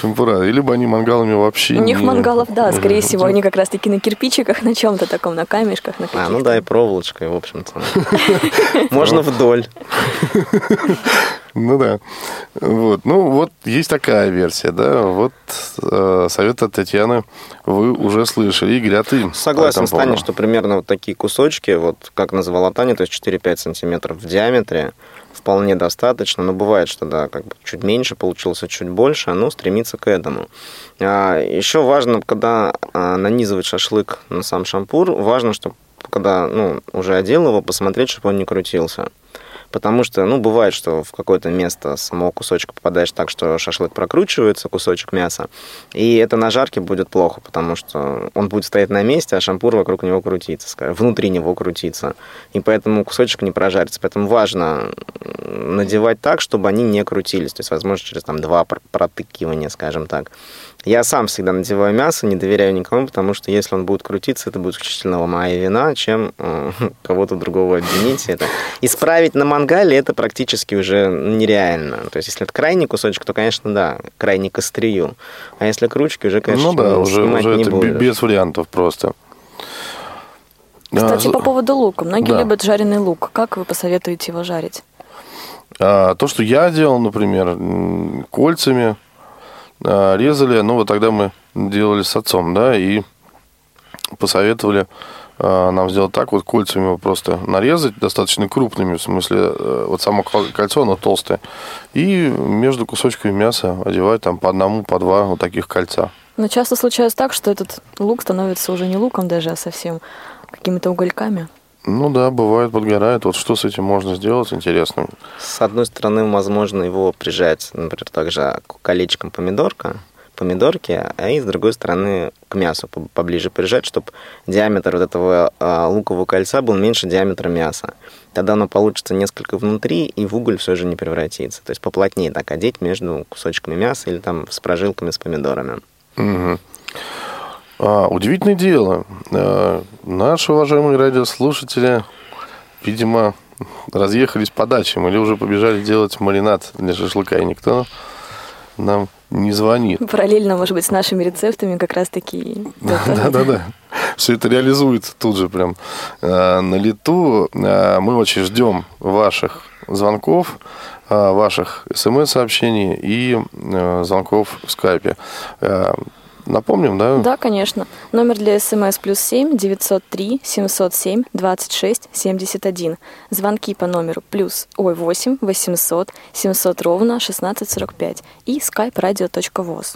Шампура. И либо они мангалами вообще не... У них мангалов, да, скорее всего, они как раз-таки на кирпичиках, на чем-то таком, на камешках, на каких-то. Ну да, и проволочкой, в общем-то. Можно вдоль. Ну да. Ну вот есть такая версия, да. Вот совет от Татьяны вы уже слышали. Игорь, а ты? Согласен с Таней, что примерно вот такие кусочки, вот как назвала Таня, то есть 4-5 сантиметров в диаметре, вполне достаточно, но бывает, что да, как бы чуть меньше получилось, чуть больше, но стремиться к этому. Еще важно, когда нанизывать шашлык на сам шампур, важно, чтобы когда уже одел его, посмотреть, чтобы он не крутился. Потому что, бывает, что в какое-то место самого кусочка попадаешь так, что шашлык прокручивается, кусочек мяса, и это на жарке будет плохо, потому что он будет стоять на месте, а шампур вокруг него крутится, внутри него крутится, и поэтому кусочек не прожарится. Поэтому важно надевать так, чтобы они не крутились, то есть, возможно, через 2 протыкивания, скажем так. Я сам всегда надеваю мясо, не доверяю никому, потому что если он будет крутиться, это будет исключительно моя вина, чем кого-то другого обвинить. Это. Исправить на мангале это практически уже нереально. То есть, если это крайний кусочек, то, конечно, да, крайний к острию. А если к ручке, уже, конечно, снимать уже не будешь. Без вариантов просто. Кстати, по поводу лука. Многие любят жареный лук. Как вы посоветуете его жарить? То, что я делал, например, кольцами резали, вот тогда мы делали с отцом, да, и посоветовали нам сделать так, вот кольцами его просто нарезать, достаточно крупными, в смысле, вот само кольцо, оно толстое, и между кусочками мяса одевать там по одному, по два вот таких кольца. Но часто случается так, что этот лук становится уже не луком даже, а совсем какими-то угольками. Ну да, бывает, подгорает. Вот что с этим можно сделать интересным? С одной стороны, возможно, его прижать, например, также колечком помидорки, а и с другой стороны к мясу поближе прижать, чтобы диаметр вот этого лукового кольца был меньше диаметра мяса. Тогда оно получится несколько внутри, и в уголь все же не превратится. То есть поплотнее так одеть между кусочками мяса или там с прожилками, с помидорами. Угу. Удивительное дело. Наши уважаемые радиослушатели, видимо, разъехались по дачам или уже побежали делать маринад для шашлыка, и никто нам не звонит. Параллельно, может быть, с нашими рецептами как раз-таки... Да-да-да. Все это реализуется тут же прям на лету. Мы очень ждем ваших звонков, ваших смс-сообщений и звонков в скайпе. Напомним, да? Да, конечно. Номер для СМС +7 903 707 26 71. Звонки по номеру +8 800 700 ровно 1645 и skype-radio.voz.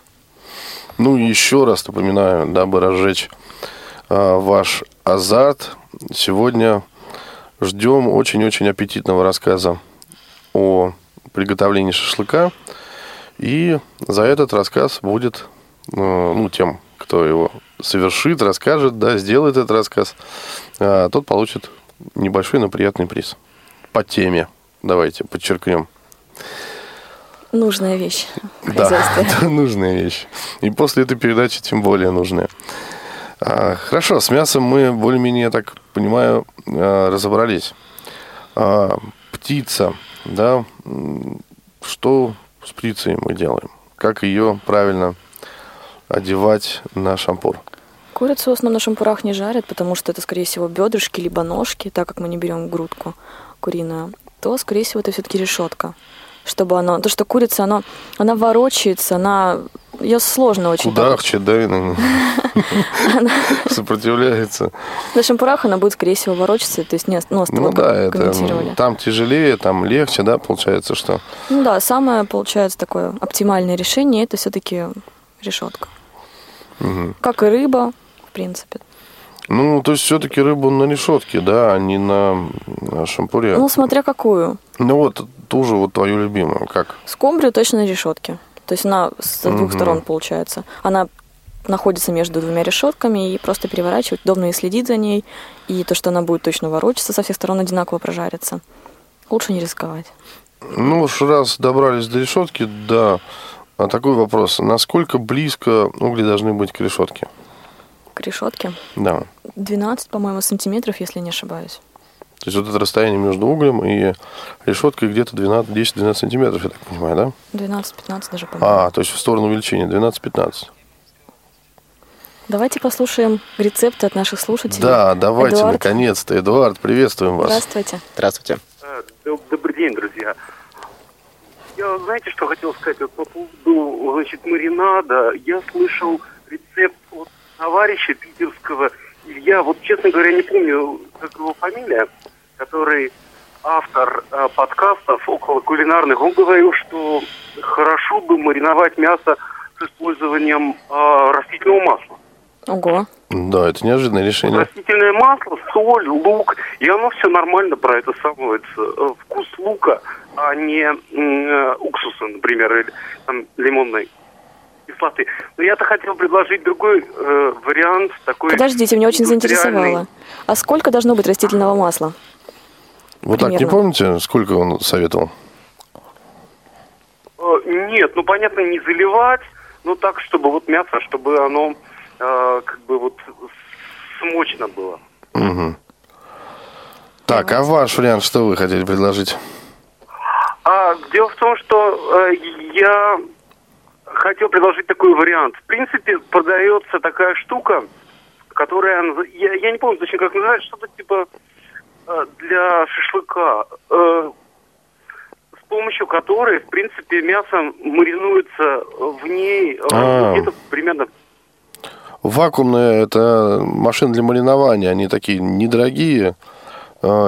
И еще раз напоминаю, дабы разжечь ваш азарт, сегодня ждем очень-очень аппетитного рассказа о приготовлении шашлыка. И за этот рассказ будет... тем, кто его совершит, расскажет, да, сделает этот рассказ, тот получит небольшой, но приятный приз. По теме. Давайте подчеркнем. Нужная вещь. Да, это нужная вещь. И после этой передачи тем более нужная. Хорошо, с мясом мы более-менее, я так понимаю, разобрались. Птица, да, что с птицей мы делаем? Как ее правильно одевать на шампур? Курицу в основном на шампурах не жарят, потому что это, скорее всего, бедрышки либо ножки, так как мы не берем грудку куриную, то, скорее всего, это все-таки решетка. Чтобы оно... То, что курица, она ворочается, она... Ее сложно очень... Кудахчет, да, сопротивляется. На шампурах она будет, скорее всего, ворочаться, то есть не осталось. Ну да, это там тяжелее, там легче, да, получается, что... Ну да, самое, получается, такое оптимальное решение, это все-таки решетка. Угу. Как и рыба, в принципе. Ну, то есть, все-таки рыбу на решетке, да, а не на шампуре. Ну, смотря какую. Ну, вот ту же, вот твою любимую, как? Скумбрию точно на решетке. То есть, она с двух сторон, получается. Она находится между двумя решетками, и просто переворачивать, удобно и следить за ней, и то, что она будет точно ворочаться, со всех сторон одинаково прожарится. Лучше не рисковать. Ну, уж раз добрались до решетки, да, такой вопрос. Насколько близко угли должны быть к решетке? К решетке? Да. 12, по-моему, сантиметров, если не ошибаюсь. То есть вот это расстояние между углем и решеткой где-то 12, 10-12 сантиметров, я так понимаю, да? 12-15 даже, по-моему. А, то есть в сторону увеличения 12-15. Давайте послушаем рецепты от наших слушателей. Да, давайте, Эдуард. Наконец-то. Эдуард, приветствуем вас. Здравствуйте. Здравствуйте. Добрый день, друзья. Я, знаете, что хотел сказать вот по поводу, значит, маринада. Я слышал рецепт от товарища питерского. Я вот, честно говоря, не помню, как его фамилия, который автор подкастов около кулинарных. Он говорил, что хорошо бы мариновать мясо с использованием растительного масла. Ого. Да, это неожиданное решение. Растительное масло, соль, лук, и оно все нормально про это самое. Вкус лука, а не уксуса, например, или там, лимонной кислоты. Но я-то хотел предложить другой вариант. Такой. Подождите, меня очень заинтересовало. А сколько должно быть растительного масла? Вы примерно так не помните, сколько он советовал? Нет, ну понятно, не заливать, но так, чтобы вот мясо, чтобы оно... как бы вот смочно было. Угу. Так, а ваш вариант, что вы хотели предложить? Дело в том, что я хотел предложить такой вариант. В принципе, продается такая штука, которая... Я не помню точно, как называется, что-то типа для шашлыка, с помощью которой, в принципе, мясо маринуется в ней где-то примерно... Вакуумная – это машина для маринования, они такие недорогие.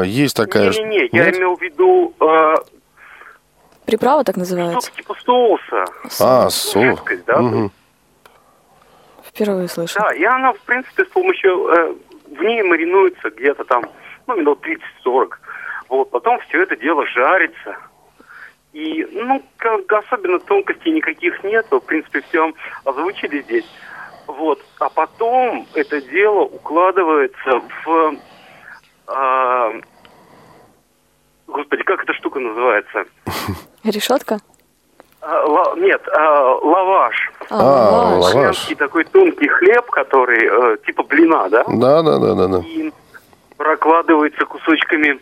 Есть такая... Не-не-не, я имел в виду... Приправа так называется? Что-то типа соуса. Соус. Жидкость, да? Угу. Впервые слышу. Да, и она, в принципе, с помощью... в ней маринуется где-то там, минут 30-40. Вот, потом все это дело жарится. И, особенно тонкостей никаких нет. В принципе, все озвучили здесь. Вот, а потом это дело укладывается в, господи, как эта штука называется? Решетка? Лаваш. Лаваш. Такой тонкий хлеб, который типа блина, да? Да. И прокладывается кусочками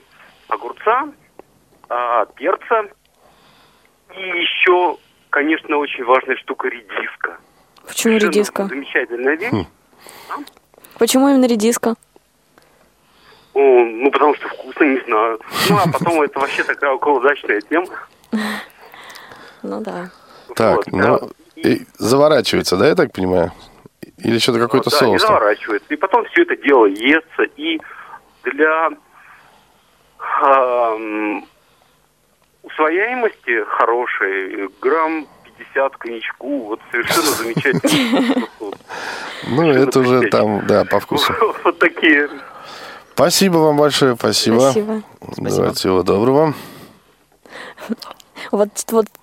огурца, перца и еще, конечно, очень важная штука — редиска. Почему редиска? Замечательная вещь. Почему именно редиска? Потому что вкусно, не знаю. А потом это вообще такая околодачная тема. Ну да. Так, заворачивается, да, я так понимаю? Или что-то какой-то соус? Да, заворачивается. И потом все это дело естся. И для усвояемости хорошей 50 коньячку, вот совершенно замечательно. Это уже там, да, по вкусу. Вот такие. Спасибо вам большое, спасибо. Давайте, всего доброго. Вот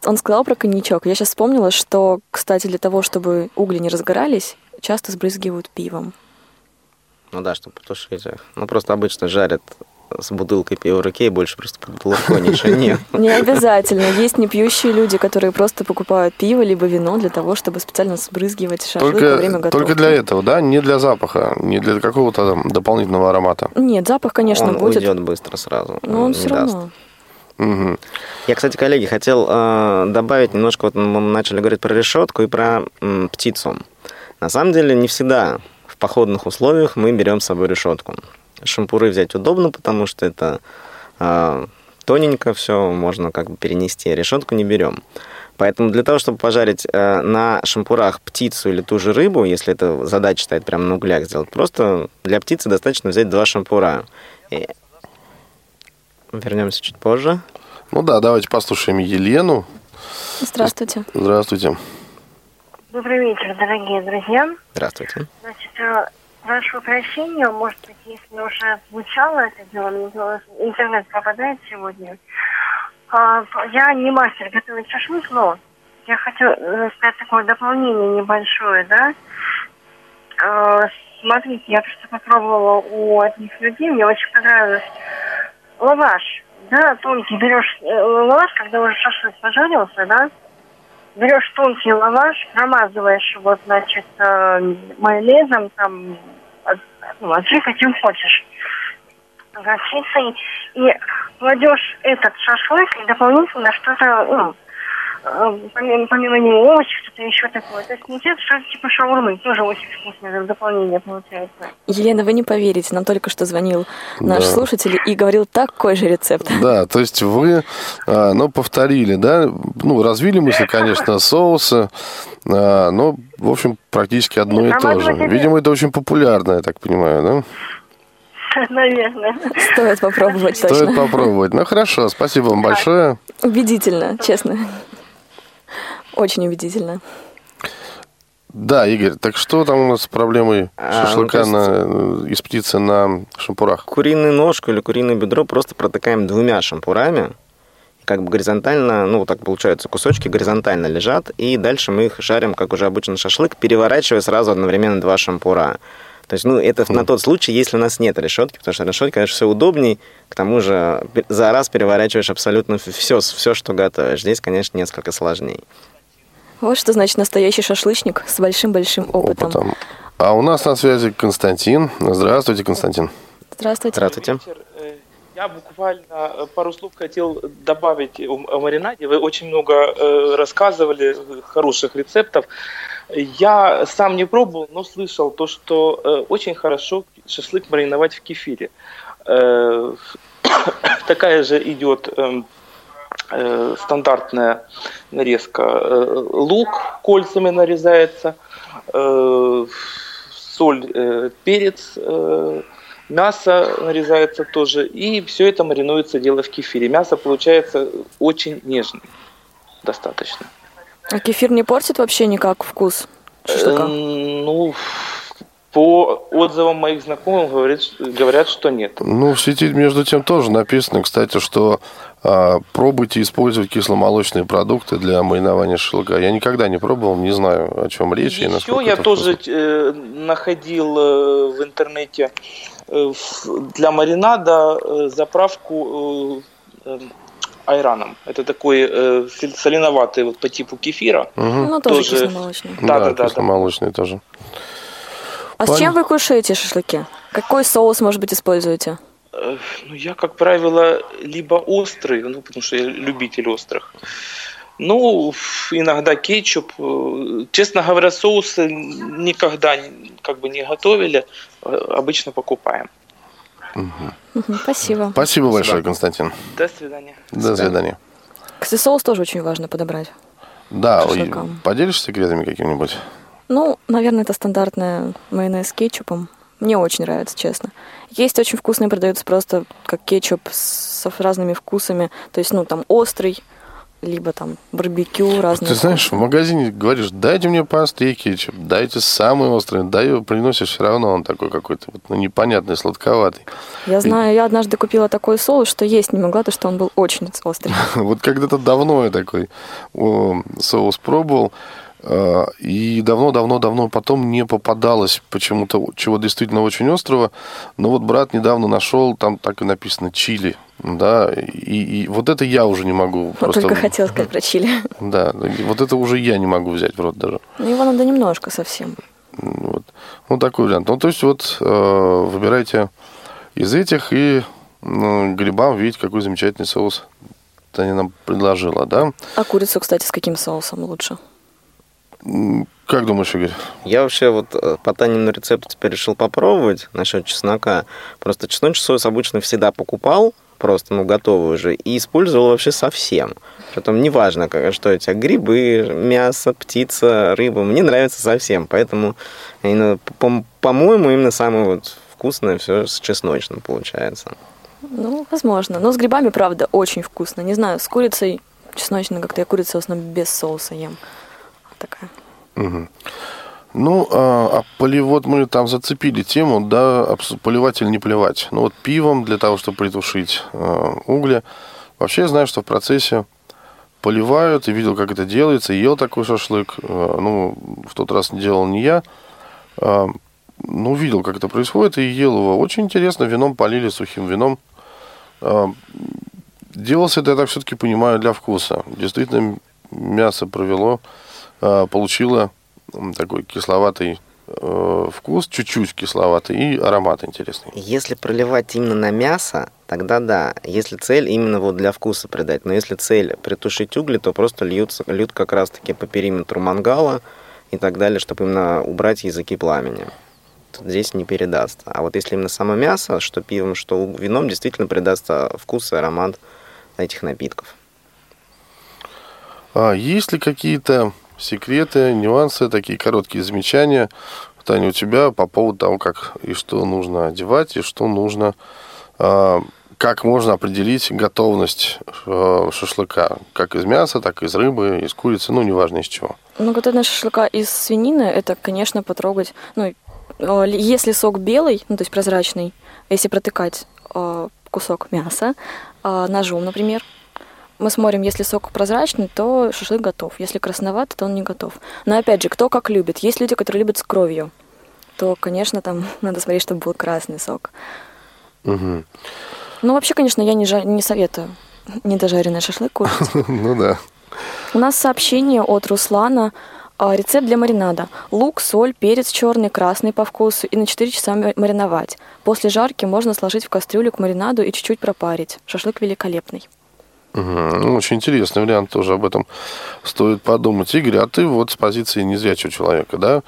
он сказал про коньячок. Я сейчас вспомнила, что, кстати, для того, чтобы угли не разгорались, часто сбрызгивают пивом. Ну да, чтобы потушить их. Просто обычно жарят с бутылкой пива в руке, и больше просто под бутылку ничего нет. Не обязательно. Есть непьющие люди, которые просто покупают пиво либо вино для того, чтобы специально сбрызгивать шашлык во время готовки. Только для этого, да? Не для запаха, не для какого-то там дополнительного аромата. Нет, запах, конечно, будет. Он уйдет быстро сразу. Но он все равно. Угу. Я, кстати, коллеги, хотел добавить немножко, вот мы начали говорить про решетку и про птицу. На самом деле, не всегда в походных условиях мы берем с собой решетку. Шампуры взять удобно, потому что это тоненько все, можно как бы перенести, а решетку не берем. Поэтому для того, чтобы пожарить на шампурах птицу или ту же рыбу, если эта задача стоит прямо на углях сделать, просто для птицы достаточно взять 2 шампура. Вернемся чуть позже. Давайте послушаем Елену. Здравствуйте. Здравствуйте. Добрый вечер, дорогие друзья. Здравствуйте. Значит, Прошу прощения, может быть, если уже звучало это дело, мне интернет пропадает сегодня. Я не мастер готовить шашлык, но я хочу сказать такое дополнение небольшое, да. Смотрите, я просто попробовала у одних людей, мне очень понравилось лаваш, да, тонкий. Берешь лаваш, когда уже шашлык пожарился, да, берешь тонкий лаваш, промазываешь его, значит, майонезом, там, отрыхать чем хочешь, горчицей, и кладешь этот шашлык и дополнительно что-то, помимо него овощи, что-то еще такое. То есть не те, что типа шаурмы, тоже очень вкусное дополнение получается. Елена, вы не поверите, нам только что звонил наш слушатель и говорил такой же рецепт. Да, то есть вы, повторили, да, развили мысли, конечно, соусы, но, в общем, практически одно и то же. Видимо, это очень популярно, я так понимаю, да? Наверное. Стоит попробовать. Стоит попробовать. Ну хорошо, спасибо вам большое. Убедительно, честно. Очень убедительно. Да, Игорь, так что там у нас с проблемой шашлыка из птицы на шампурах? Куриную ножку или куриное бедро просто протыкаем 2 шампурами. Как бы горизонтально, вот так получаются кусочки, горизонтально лежат. И дальше мы их жарим, как уже обычно, шашлык, переворачивая сразу одновременно 2 шампура. То есть, это на тот случай, если у нас нет решетки, потому что решетка, конечно, все удобней. К тому же за раз переворачиваешь абсолютно все, что готовишь. Здесь, конечно, несколько сложнее. Вот что значит настоящий шашлычник с большим-большим опытом. А у нас на связи Константин. Здравствуйте, Константин. Здравствуйте. Я буквально пару слов хотел добавить о маринаде. Вы очень много рассказывали хороших рецептов. Я сам не пробовал, но слышал то, что очень хорошо шашлык мариновать в кефире. Такая же идет стандартная нарезка. Лук кольцами нарезается, соль, перец, мясо нарезается тоже, и все это маринуется дело в кефире. Мясо получается очень нежным, достаточно. А кефир не портит вообще никак вкус шашлыка? По отзывам моих знакомых говорят, что нет. В сети, между тем, тоже написано, кстати, что пробуйте использовать кисломолочные продукты для маринования шашлыка. Я никогда не пробовал, не знаю, о чем речь. Еще я тоже находил в интернете для маринада заправку айраном. Это такой соленоватый по типу кефира. Угу. Тоже кисломолочный. Да, кисломолочный тоже. А с чем вы кушаете шашлыки? Какой соус, может быть, используете? Я, как правило, либо острый, потому что я любитель острых. Иногда кетчуп. Честно говоря, соусы никогда не готовили. Обычно покупаем. Угу. Спасибо. Спасибо большое, Константин. До свидания. До свидания. Кстати, соус тоже очень важно подобрать. Да, поделишься секретами каким-нибудь? Наверное, это стандартная майонез с кетчупом. Мне очень нравится, честно. Есть очень вкусные, продаются просто как кетчуп со разными вкусами. То есть, острый, либо барбекю разные. Ты знаешь, в магазине говоришь, дайте мне поострее кетчуп, дайте самый острый, приносишь, все равно он такой какой-то непонятный, сладковатый. Я знаю, я однажды купила такой соус, что есть не могла, потому что он был очень острый. Когда-то давно я такой соус пробовал. И давно потом не попадалось почему-то чего действительно очень острого. Но брат недавно нашел, там так и написано чили, да, и это я уже не могу. Только хотел сказать про чили. Да, это уже я не могу взять в рот даже. Его надо немножко совсем. Такой вариант. Выбирайте из этих и грибам видите, какой замечательный соус Таня нам предложила, да? А курицу, кстати, с каким соусом лучше? Как думаешь, Игорь? Я вообще по Таниному рецепту теперь решил попробовать насчет чеснока. Просто чесночный соус обычно всегда покупал, просто, готовый уже, и использовал вообще совсем. Притом неважно, что у тебя грибы, мясо, птица, рыба. Мне нравится совсем. Поэтому, по-моему, именно самое вкусное все с чесночным получается. Возможно. Но с грибами, правда, очень вкусно. Не знаю, с курицей чесночной как-то я курицу в основном без соуса ем. Такая. Угу. Ну, а поливод мы там зацепили тему, да, поливатель не плевать. Ну, вот пивом для того, чтобы притушить угли. Вообще, я знаю, что в процессе поливают, и видел, как это делается, и ел такой шашлык. Ну, в тот раз делал не я. Ну, видел, как это происходит, и ел его. Очень интересно, вином полили, сухим вином. Делался это, я так все-таки понимаю, для вкуса. Действительно, мясо провело, получило... такой кисловатый вкус, чуть-чуть кисловатый, и аромат интересный. Если проливать именно на мясо, тогда да. Если цель именно вот для вкуса придать. Но если цель притушить угли, то просто льют как раз-таки по периметру мангала и так далее, чтобы именно убрать языки пламени. Тут здесь не передаст. А вот если именно само мясо, что пивом, что вином, действительно придастся вкус и аромат этих напитков. А есть ли какие-то секреты, нюансы, такие короткие замечания, Таня, у тебя по поводу того, как и что нужно одевать, и что нужно, как можно определить готовность шашлыка, как из мяса, так и из рыбы, из курицы, ну, неважно из чего. Ну, готовность шашлыка из свинины, это, конечно, потрогать, ну, если сок белый, ну, то есть прозрачный, если протыкать кусок мяса ножом, например, мы смотрим, если сок прозрачный, то шашлык готов. Если красноватый, то он не готов. Но опять же, кто как любит. Есть люди, которые любят с кровью, то, конечно, там надо смотреть, чтобы был красный сок. Угу. Ну, вообще, конечно, я не советую недожаренный шашлык кушать. Ну да. У нас сообщение от Руслана. Рецепт для маринада. Лук, соль, перец черный, красный по вкусу и на 4 часа мариновать. После жарки можно сложить в кастрюлю к маринаду и чуть-чуть пропарить. Шашлык великолепный. Ну, очень интересный вариант, тоже об этом стоит подумать. Игорь, а ты вот с позиции незрячего человека, да?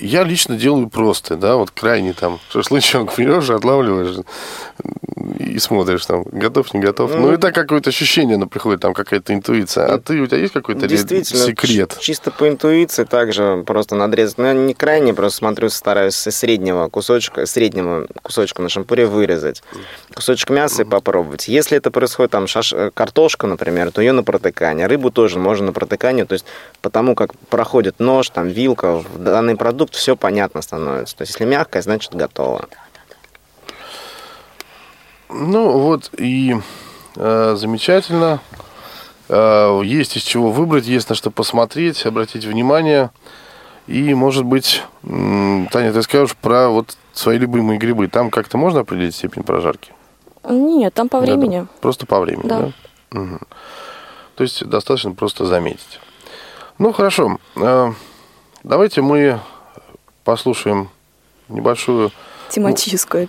Я лично делаю просто, да, вот крайний там шашлычок берешь, отлавливаешь и смотришь там, готов, не готов. Ну, это какое-то ощущение, но приходит там какая-то интуиция. А ты, у тебя есть какой-то секрет? Чисто по интуиции также просто надрезать. Ну, я не крайний, просто смотрю, стараюсь из среднего кусочка на шампуре вырезать. Кусочек мяса и попробовать. Если это происходит там картошку, например, то ее на протыкание. Рыбу тоже можно на протыкание. То есть, потому как проходит нож, там, вилка, в данный продукт, все понятно становится. То есть, если мягкое, значит, готово. Ну, вот и замечательно. Есть из чего выбрать, есть на что посмотреть, обратить внимание. И, может быть, Таня, ты скажешь про вот свои любимые грибы. Там как-то можно определить степень прожарки? Нет, там по времени. Да, просто по времени, да? Угу. То есть достаточно просто заметить. Ну, хорошо. Давайте мы послушаем небольшую тематическую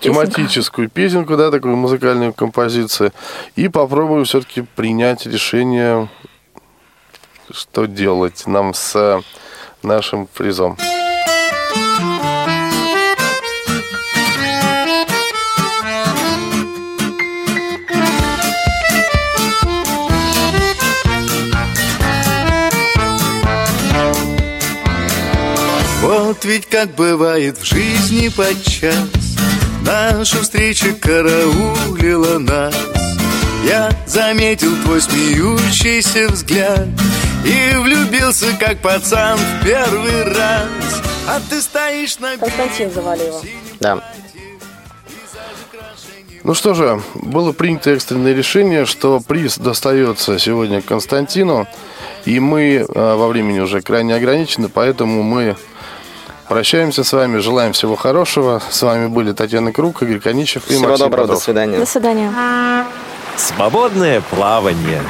песенку, да, такую музыкальную композицию, и попробуем все-таки принять решение, что делать нам с нашим призом. Вот ведь как бывает в жизни подчас, наша встреча караулила нас. Я заметил твой смеющийся взгляд и влюбился, как пацан, в первый раз. А ты стоишь на берегу. Константин Завалиева. Да. Ну что же, было принято экстренное решение, что приз достается сегодня Константину. И мы во времени уже крайне ограничены, поэтому мы прощаемся с вами, желаем всего хорошего. С вами были Татьяна Крук, Игорь Конищев и Максим Петров. Всего доброго, до свидания. До свидания. Свободное плавание.